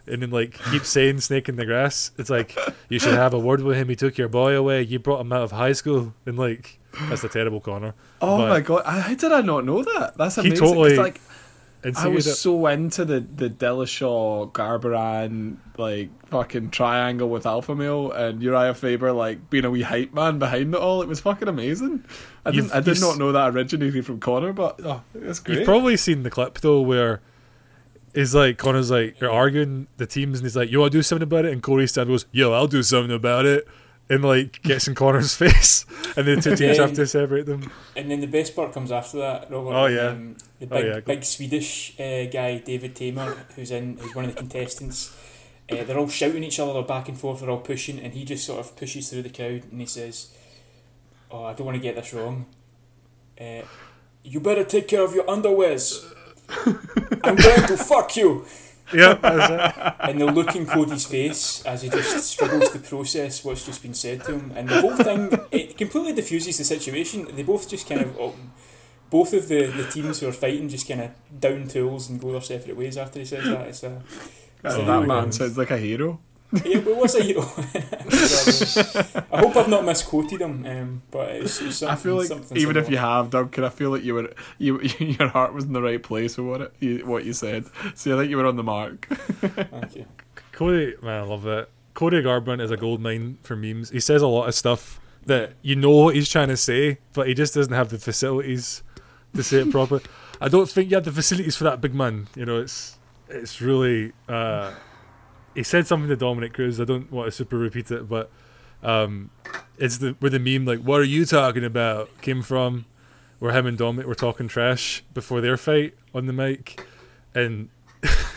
And then, like, keep saying snake in the grass. It's like, you should have a word with him. He took your boy away. You brought him out of high school. And, like, that's a terrible Connor. Oh, but my God. How did I not know that? That's amazing. He totally like, I was it. so into the, the Dillashaw, Garbrandt, like, fucking triangle with Alpha Male and Uriah Faber, like, being a wee hype man behind it all. It was fucking amazing. I, didn't, I did not know that originated from Connor, but oh, that's great. You've probably seen the clip, though, where he's like, Conor's like, you're arguing the teams, and he's like, yo, I'll do something about it. And Corey Sandhagen goes, yo, I'll do something about it. And, like, gets in Conor's face. And the two teams have to separate them. And then the best part comes after that, Robert. Oh, yeah. Um, the big, oh, yeah. big Swedish uh, guy, David Tamer, who's in, who's one of the contestants. Uh, they're all shouting at each other, they're back and forth, they're all pushing. And he just sort of pushes through the crowd and he says, oh, I don't want to get this wrong. Uh, you better take care of your underwears. I'm going to fuck you. Yep, that's it. And the look in Cody's face as he just struggles to process what's just been said to him, and the whole thing, it completely diffuses the situation. They both just kind of, um, both of the, the teams who are fighting just kind of down tools and go their separate ways after he says that. It's a, it's oh, a that man sounds like a hero. Yeah, but what's a hero? I hope I've not misquoted him, um, but it's, it's something. I feel like something even similar. If you have, Duncan, I feel like you were you your heart was in the right place with what it, you, what you said. So I think you were on the mark. Thank you, Cody. Man, I love that. Cody Garbrandt is a gold mine for memes. He says a lot of stuff that you know what he's trying to say, but he just doesn't have the facilities to say it properly. I don't think you had the facilities for that big man. You know, it's it's really. Uh, he said something to Dominic Cruz. I don't want to super repeat it, but um, it's the where the meme like "What are you talking about?" came from, where him and Dominic were talking trash before their fight on the mic, and,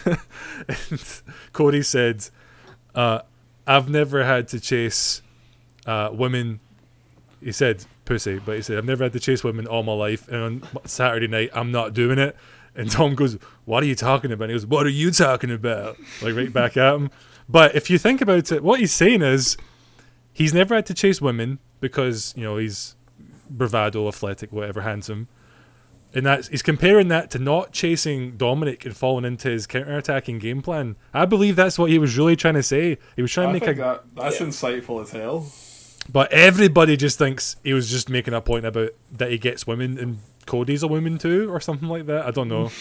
and Cody said, uh, "I've never had to chase uh, women." He said pussy, but he said, I've never had to chase women all my life, and on Saturday night, I'm not doing it. And Tom goes, what are you talking about? And he goes, what are you talking about? Like, right back at him. But if you think about it, what he's saying is, he's never had to chase women because, you know, he's bravado, athletic, whatever, handsome. And that's, he's comparing that to not chasing Dominic and falling into his counter-attacking game plan. I believe that's what he was really trying to say. He was trying I to make a... That, that's yeah. insightful as hell. But everybody just thinks he was just making a point about that he gets women and Cody's a woman too or something like that. I don't know.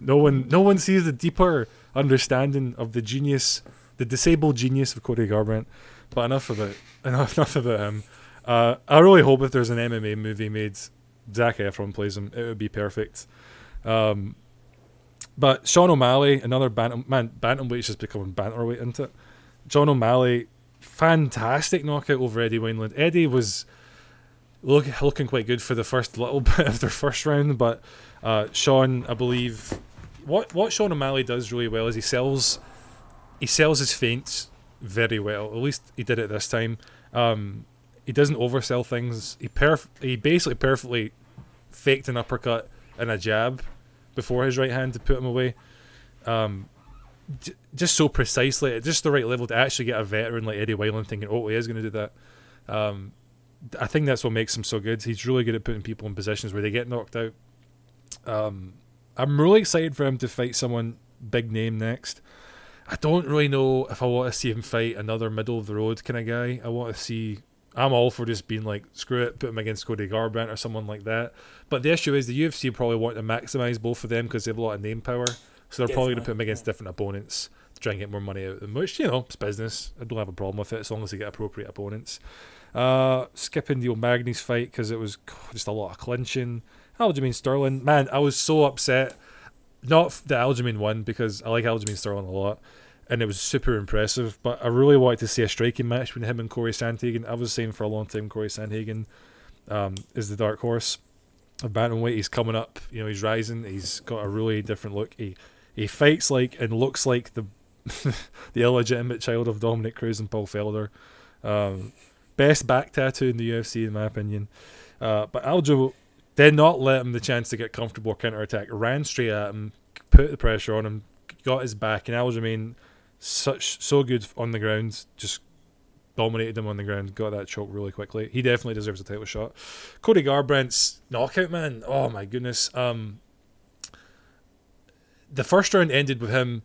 no one no one sees the deeper understanding of the genius, the disabled genius of Cody Garbrandt. But enough about enough, enough about him. Uh, I really hope if there's an M M A movie made, Zac Efron plays him. It would be perfect. Um, but Sean O'Malley, another bantam, man, bantamweight's just becoming bantamweight, isn't it? Sean O'Malley, fantastic knockout over Eddie Wineland. Eddie was look, looking quite good for the first little bit of their first round, but uh, Sean, I believe, what what Sean O'Malley does really well is he sells he sells his feints very well. At least he did it this time. Um, he doesn't oversell things. He perf- he basically perfectly faked an uppercut and a jab before his right hand to put him away. Um, just so precisely at just the right level to actually get a veteran like Eddie Wineland thinking, oh, he is going to do that. Um, I think that's what makes him so good. He's really good at putting people in positions where they get knocked out. Um, I'm really excited for him to fight someone big name next. I don't really know if I want to see him fight another middle of the road kind of guy. I want to see... I'm all for just being like, screw it, put him against Cody Garbrandt or someone like that. But the issue is the U F C probably want to maximise both of them because they have a lot of name power. So they're Definitely. probably going to put him against different opponents to try and get more money out of them, which, you know, it's business. I don't have a problem with it as long as they get appropriate opponents. Uh, skipping the O'Magny's fight because it was just a lot of clinching. Aljamain Sterling, man, I was so upset. Not that Aljamain won because I like Aljamain Sterling a lot and it was super impressive, but I really wanted to see a striking match between him and Cory Sandhagen. I was saying for a long time Cory Sandhagen um, is the dark horse of bantamweight. He's coming up, you know, he's rising. He's got a really different look. He He fights like and looks like the the illegitimate child of Dominic Cruz and Paul Felder. Um, best back tattoo in the U F C, in my opinion. Uh, but Aljo did not let him the chance to get comfortable or counterattack. Ran straight at him, put the pressure on him, got his back. And Aljamain, such so good on the ground, just dominated him on the ground, got that choke really quickly. He definitely deserves a title shot. Cody Garbrandt's knockout, man. Oh, my goodness. Um... The first round ended with him.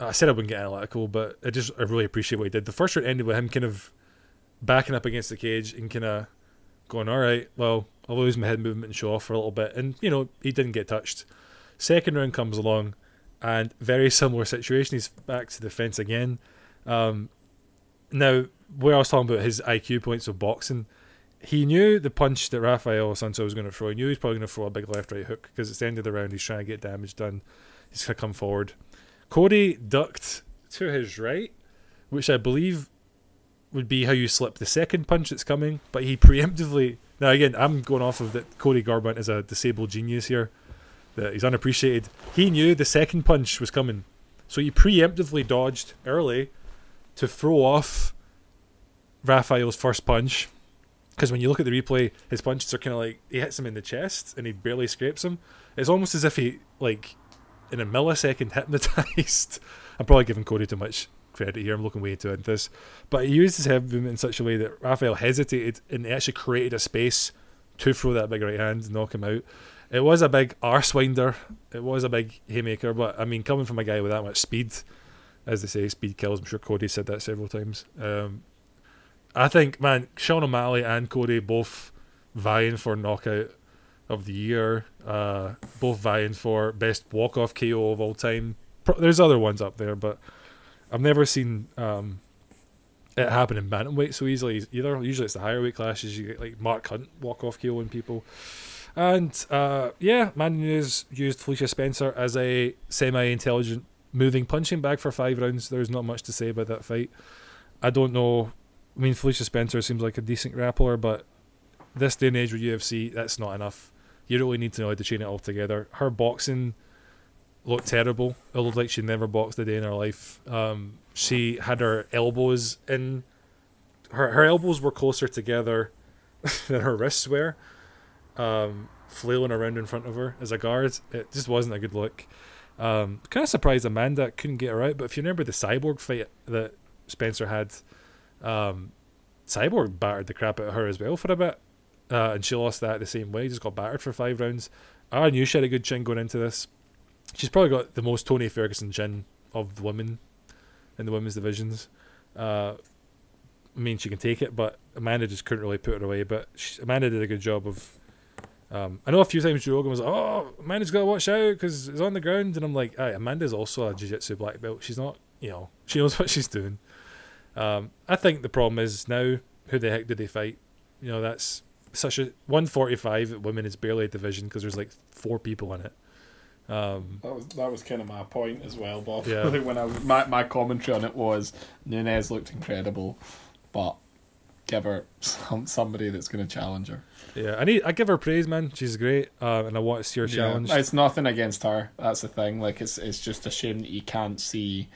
I said I wouldn't get analytical, but I just I really appreciate what he did. The first round ended with him kind of backing up against the cage and kind of going, all right, well, I'll lose my head movement and show off for a little bit. And, you know, he didn't get touched. Second round comes along, and very similar situation. He's back to the fence again. Um, now, where I was talking about his I Q points of boxing, he knew the punch that Rafael Santos was going to throw. He knew he was probably going to throw a big left-right hook because it's the end of the round. He's trying to get damage done. He's going to come forward. Cody ducked to his right, which I believe would be how you slip the second punch that's coming, but he preemptively... Now, again, I'm going off of that Cody Garbrandt is a disabled genius here. That he's unappreciated. He knew the second punch was coming, so he preemptively dodged early to throw off Rafael's first punch. Because when you look at the replay, his punches are kind of like, he hits him in the chest and he barely scrapes him. It's almost as if he, like, in a millisecond hypnotized. I'm probably giving Cody too much credit here. I'm looking way too into this. But he used his head movement in such a way that Rafael hesitated and he actually created a space to throw that big right hand and knock him out. It was a big arsewinder. It was a big haymaker. But, I mean, coming from a guy with that much speed, as they say, speed kills. I'm sure Cody said that several times. Um... I think, man, Sean O'Malley and Cody both vying for knockout of the year, uh, both vying for best walk-off K O of all time. There's other ones up there, but I've never seen um, it happen in bantamweight so easily either. Usually it's the higher weight classes. You get like Mark Hunt walk-off KOing people. And uh, yeah, Amanda Nunes used Felicia Spencer as a semi-intelligent moving punching bag for five rounds. There's not much to say about that fight. I don't know. I mean, Felicia Spencer seems like a decent grappler, but this day and age with U F C, that's not enough. You really need to know how to chain it all together. Her boxing looked terrible. It looked like she never boxed a day in her life. Um, she had her elbows in. Her her elbows were closer together than her wrists were. Um, flailing around in front of her as a guard. It just wasn't a good look. Um, kind of surprised Amanda couldn't get her out, but if you remember the Cyborg fight that Spencer had, um, Cyborg battered the crap out of her as well for a bit, uh, and she lost that the same way. Just got battered for five rounds. I knew she had a good chin going into this. She's probably got the most Tony Ferguson chin of the women in the women's divisions. Uh, I mean, she can take it, but Amanda just couldn't really put it away. But she, Amanda did a good job of. Um, I know a few times Joe Rogan was like, oh, Amanda's got to watch out because it's on the ground, and I'm like, aye, Amanda's also a jiu-jitsu black belt. She's not, you know, she knows what she's doing. um, I think the problem is now, who the heck do they fight? You know, that's such a one forty-five at women is barely a division because there's like four people in it. Um, that was that was kind of my point as well, Bob. Yeah. When I was, my, my commentary on it was Nunes looked incredible, but give her some, somebody that's going to challenge her. Yeah, I need. I give her praise, man. She's great, uh, and I want to see her yeah, challenged. It's nothing against her. That's the thing. Like, it's it's just a shame that you can't see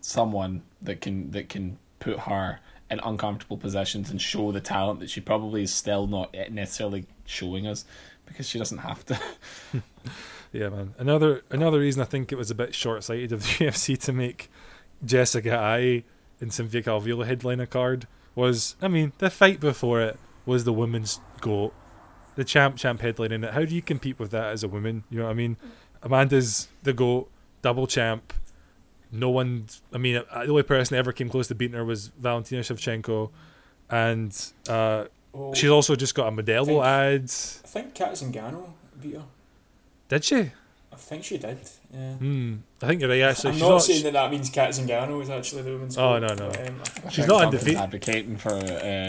someone that can that can put her in uncomfortable positions and show the talent that she probably is still not necessarily showing us because she doesn't have to. Yeah, man. Another another reason I think it was a bit short-sighted of the U F C to make Jessica Ai and Cynthia Calvillo headline a card was, I mean, the fight before it was the women's goat, the champ champ headline in it. How do you compete with that as a woman? You know what I mean? Amanda's the goat, double champ. No one, I mean, the only person that ever came close to beating her was Valentina Shevchenko, and uh, oh, she's also just got a Modelo ad. I think Cat Zingano beat her. Did she? I think she did. Yeah. Mm, I think you're right. Actually, I'm she's not, not saying she, that that means Kat Zingano is actually the women's. Oh goat, no, no, but, um, she's not undefeated. Advocating for uh,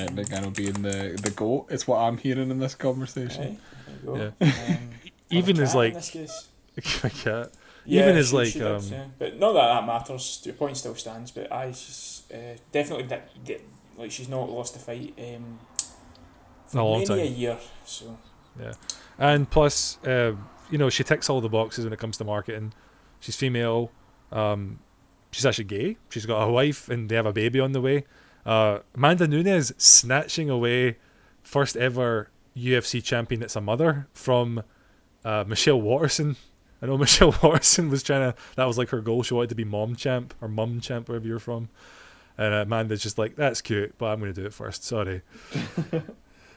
Zingano being the the goat is what I'm hearing in this conversation. Right, yeah. um, even as like, yeah, even as like, um, does, yeah. But not that that matters. Your point still stands, but I she's uh, definitely that, that like she's not lost the fight. Um, for a long many time. A year. So. Yeah, and plus. Uh, You know, she ticks all the boxes when it comes to marketing. She's female. Um, she's actually gay. She's got a wife and they have a baby on the way. Uh, Amanda Nunes snatching away first ever U F C champion that's a mother from uh, Michelle Watterson. I know Michelle Watterson was trying to... That was like her goal. She wanted to be mom champ or mum champ, wherever you're from. And uh, Amanda's just like, that's cute, but I'm going to do it first. Sorry.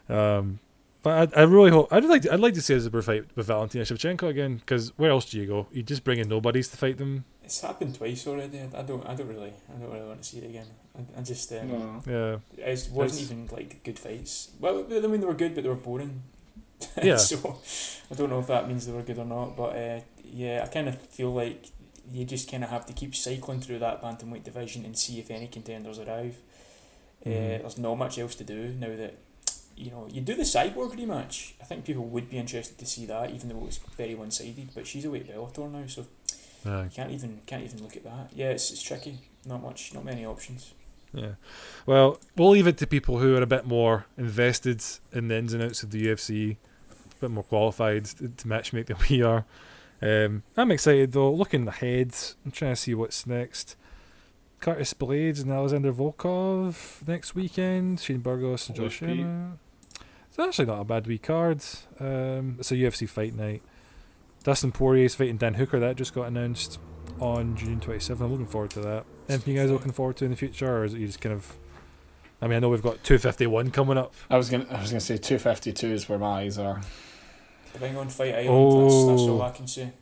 um... But I, I really hope I'd like to, I'd like to see a super fight with Valentina Shevchenko again, because where else do you go? You just bring in nobodies to fight them. It's happened twice already. I don't I don't really I don't really want to see it again. I, I just um, no. yeah. It wasn't it's, even like good fights. Well, I mean they were good, but they were boring. Yeah. So I don't know if that means they were good or not. But uh, yeah, I kind of feel like you just kind of have to keep cycling through that bantamweight division and see if any contenders arrive. Mm. Uh, there's not much else to do now that. You know, you do the Cyborg rematch. I think people would be interested to see that, even though it was very one sided. But she's away at Bellator now, so uh, you can't even can't even look at that. Yeah, it's it's tricky. Not much, not many options. Yeah, well, we'll leave it to people who are a bit more invested in the ins and outs of the U F C, a bit more qualified to, to matchmake than we are. Um, I'm excited though. Looking ahead, I'm trying to see what's next. Curtis Blades and Alexander Volkov next weekend. Shane Burgos and Josh Emmett. It's actually not a bad wee card. Um, it's a U F C fight night. Dustin Poirier's fighting Dan Hooker. That just got announced on June twenty-seventh. I'm looking forward to that. Anything you guys looking forward to in the future, or is it you just kind of? I mean, I know we've got two fifty-one coming up. I was gonna, I was gonna say two fifty-two is where my eyes are. Bring on Fight Island. Oh. That's, that's all I can say.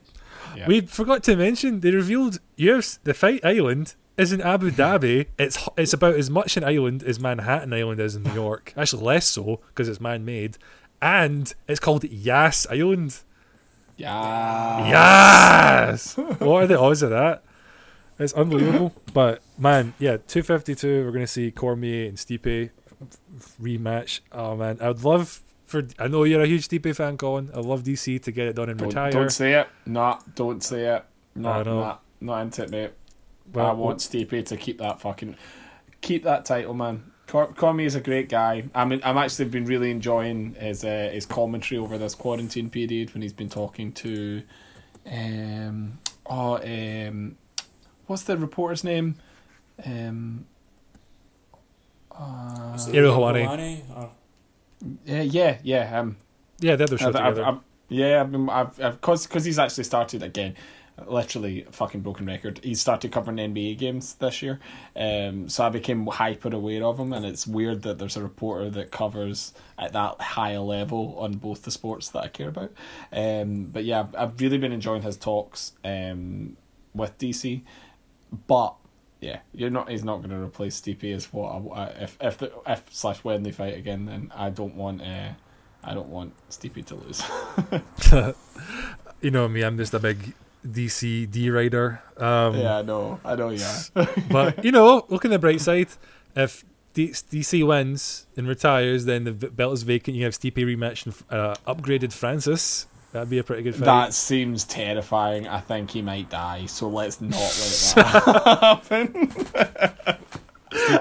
Yeah. We forgot to mention they revealed U F C the Fight Island. Is in Abu Dhabi. It's it's about as much an island as Manhattan Island is in New York. Actually, less so because it's man-made, and it's called Yas Island. Yes. Yes. What are the odds of that? It's unbelievable. But man, yeah, two fifty two. We're gonna see Cormier and Stipe rematch. Oh man, I would love for I know you're a huge Stipe fan, Colin. I love D C to get it done and don't, retire. Don't say it. Nah, don't say it. Nah, nah, not into it, mate. Well, I want Stipe to keep that fucking keep that title, man. Cormier is a great guy. I mean, I'm actually been really enjoying his uh, his commentary over this quarantine period when he's been talking to, um, oh, um, what's the reporter's name? Um, uh, Ariel Helwani. Or... Yeah, yeah, yeah. Um, yeah, they're the show I've, together. I've, I've, yeah, I've, I've, cause, cause he's actually started again. Literally fucking broken record. He started covering N B A games this year, um, so I became hyper aware of him, and it's weird that there's a reporter that covers at that high level on both the sports that I care about. Um, but yeah, I've really been enjoying his talks um, with D C, but yeah, you're not. He's not going to replace Stipe as what I, if if the, if slash when they fight again, then I don't want uh, I don't want Stipe to lose. You know me, I'm just a big D C D-Rider. Um, yeah, I know. I know, yeah. But, you know, look on the bright side. If D- DC wins and retires, then the belt is vacant. You have Stipe rematch and uh, upgraded Francis. That'd be a pretty good fight. That seems terrifying. I think he might die, so let's not let that happen.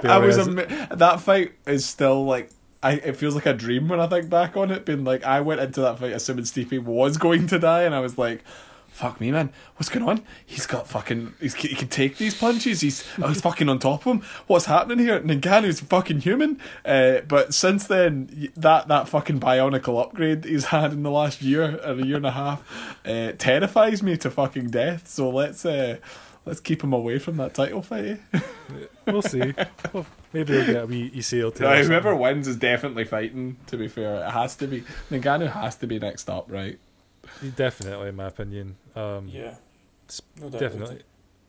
I was am- that fight is still, like, I, it feels like a dream when I think back on it, being like, I went into that fight assuming Stipe was going to die, and I was like, fuck me, man. What's going on? He's got fucking... He's, he can take these punches. He's oh, he's fucking on top of him. What's happening here? Ngannou's fucking human. Uh, but since then, that, that fucking bionicle upgrade he's had in the last year or a year and a half uh, terrifies me to fucking death. So let's uh, let's keep him away from that title fight. Eh? We'll see. Well, maybe we'll get a wee E C L too. No, whoever wins is definitely fighting, to be fair. It has to be. Ngannou has to be next up, right? Definitely, in my opinion. Um, yeah, no doubt definitely. It.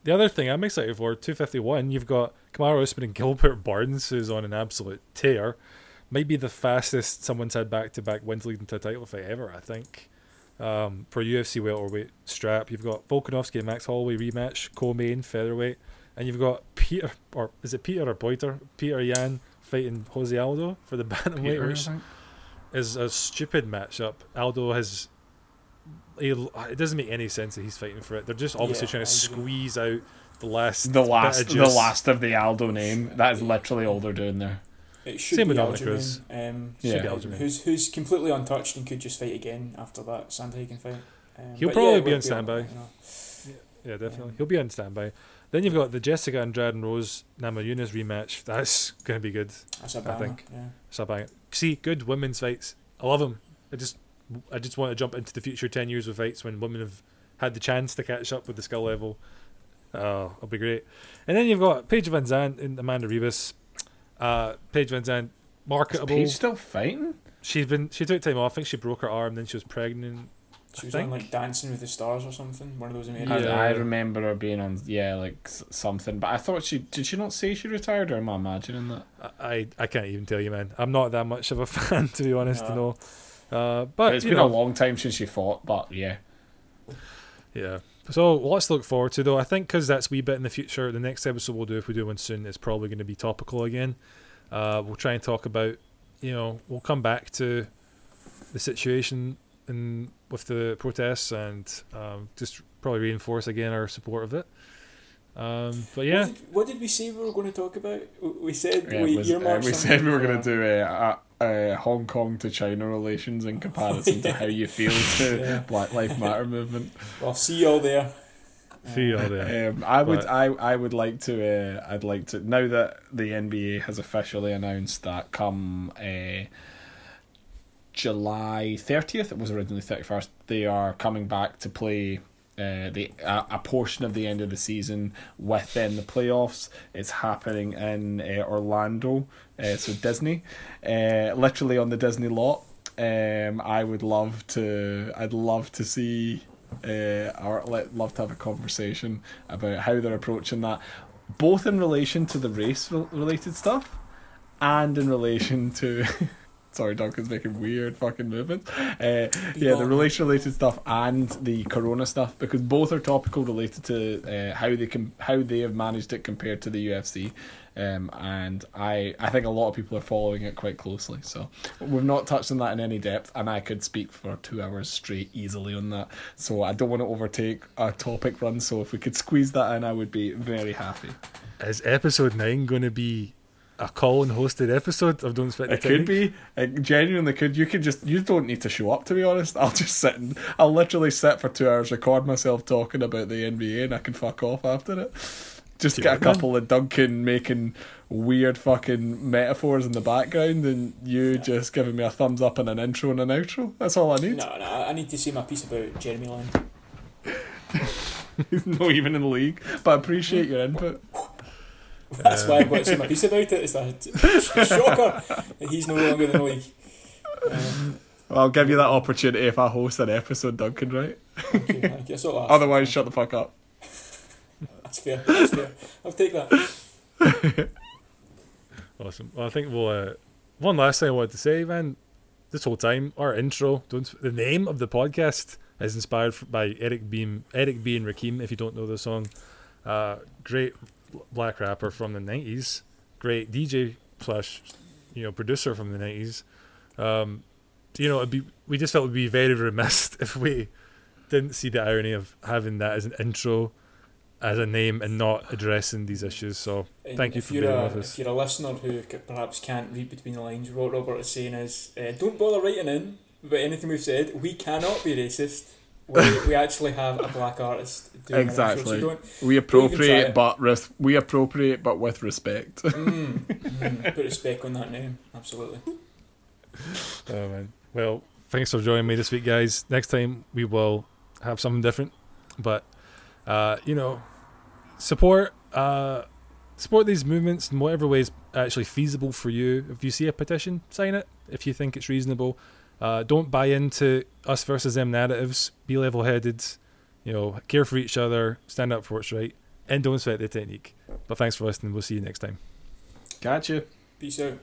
The other thing I'm excited for, two fifty-one, you've got Kamaru Usman and Gilbert Burns, who's on an absolute tear. Might be the fastest someone's had back-to-back wins leading to a title fight ever, I think. Um, for U F C welterweight strap, you've got Volkanovski and Max Holloway rematch, co-main featherweight, and you've got Peter, or is it Peter or Poiter? Peter Yan fighting Jose Aldo for the bantamweight, which is a stupid matchup. Aldo has... It doesn't make any sense that he's fighting for it. They're just obviously yeah, trying to squeeze out the last, the last, the last of the Aldo name. That is literally all they're doing there. It should Same be with Cruz. Um, yeah. Should be who's who's completely untouched and could just fight again after that Sandhagen fight. Um, He'll probably yeah, be on standby. Be on, you know. Yeah, definitely. Um, He'll be on standby. Then you've got the Jessica Andrade and Rose Namajunas rematch. That's going to be good. That's a banger, I think. Yeah. That's a banger. See, good women's fights. I love them. I just. I just want to jump into the future ten years of fights when women have had the chance to catch up with the skill level. Uh, it'll be great. And then you've got Paige VanZant and Amanda Nunes. Uh, Paige VanZant, marketable. Is Paige still fighting? She's been. She took time off. I think she broke her arm. Then she was pregnant. She was on like Dancing with the Stars or something. One of those amazing. Yeah. I remember her being on yeah like something. But I thought she did. She not say she retired, or am I imagining that? I I can't even tell you, man. I'm not that much of a fan, to be honest. No. To know. Uh, but, but it's you been know, a long time since she fought, but yeah. Yeah. So lots to look forward to, though. I think because that's a wee bit in the future, the next episode we'll do, if we do one soon, is probably going to be topical again. Uh, we'll try and talk about, you know, we'll come back to the situation in, with the protests and um, just probably reinforce again our support of it. Um, but yeah. What did, what did we say we were going to talk about? We said yeah, we, was, uh, we said we were going to do a... Uh, Uh, Hong Kong to China relations in comparison oh, yeah. to how you feel to yeah. Black Lives Matter movement. Well, see y'all there. See y'all there. Um, I would, but. I, I would like to. Uh, I'd like to now that the N B A has officially announced that come uh, July thirtieth, it was originally thirty first. They are coming back to play. Uh, the uh, a portion of the end of the season within the playoffs. It's happening in uh, Orlando, uh, so Disney, uh, literally on the Disney lot. Um, I would love to. I'd love to see. Uh, or let love to have a conversation about how they're approaching that, both in relation to the race related stuff, and in relation to Sorry, Duncan's making weird fucking movements. Uh, yeah, the relation-related stuff and the corona stuff, because both are topical related to uh, how they com- how they have managed it compared to the U F C. Um, and I, I think a lot of people are following it quite closely. So we've not touched on that in any depth, and I could speak for two hours straight easily on that. So I don't want to overtake our topic run. So if we could squeeze that in, I would be very happy. Is episode nine going to be a Colin hosted episode of Don't Sweat the Technique? It could be. It genuinely could. You could just, you don't need to show up, to be honest. I'll just sit and I'll literally sit for two hours, record myself talking about the N B A, and I can fuck off after it. Just get a couple of Duncan making weird fucking metaphors in the background, and you yeah. just giving me a thumbs up and an intro and an outro. That's all I need. No, no, I need to say my piece about Jeremy Lin. He's not even in the league, but I appreciate your input. That's um. why I've got to say my piece about it. It's a shocker that he's no longer in the league. Um, well, I'll give you that opportunity if I host an episode, Duncan, right? Okay, I guess I'll ask. Otherwise, shut the fuck up. That's fair, that's fair. I'll take that. Awesome. Well, I think we'll... Uh, one last thing I wanted to say, man. This whole time, our intro, don't, the name of the podcast is inspired by Eric Beam, Eric B and Rakim, if you don't know the song. Uh, great black rapper from the nineties. Great D J plush, you know, producer from the nineties. Um, you know, it'd be, we just felt it would be very remiss if we didn't see the irony of having that as an intro, as a name, and not addressing these issues. So and thank you for being a, with us. If you're a listener who perhaps can't read between the lines, what Robert is saying is, uh, don't bother writing in about anything we've said. We cannot be racist. We, we actually have a black artist doing exactly. An episode, so don't, we appropriate, but res- we appropriate, but with respect. Mm, mm, put respect on that name, absolutely. Oh man. Well, thanks for joining me this week, guys. Next time we will have something different, but uh, you know. Support uh, support these movements in whatever way is actually feasible for you. If you see a petition, sign it if you think it's reasonable. Uh, don't buy into us versus them narratives. Be level-headed. You know, care for each other. Stand up for what's right. And don't sweat the technique. But thanks for listening. We'll see you next time. Gotcha. Peace out.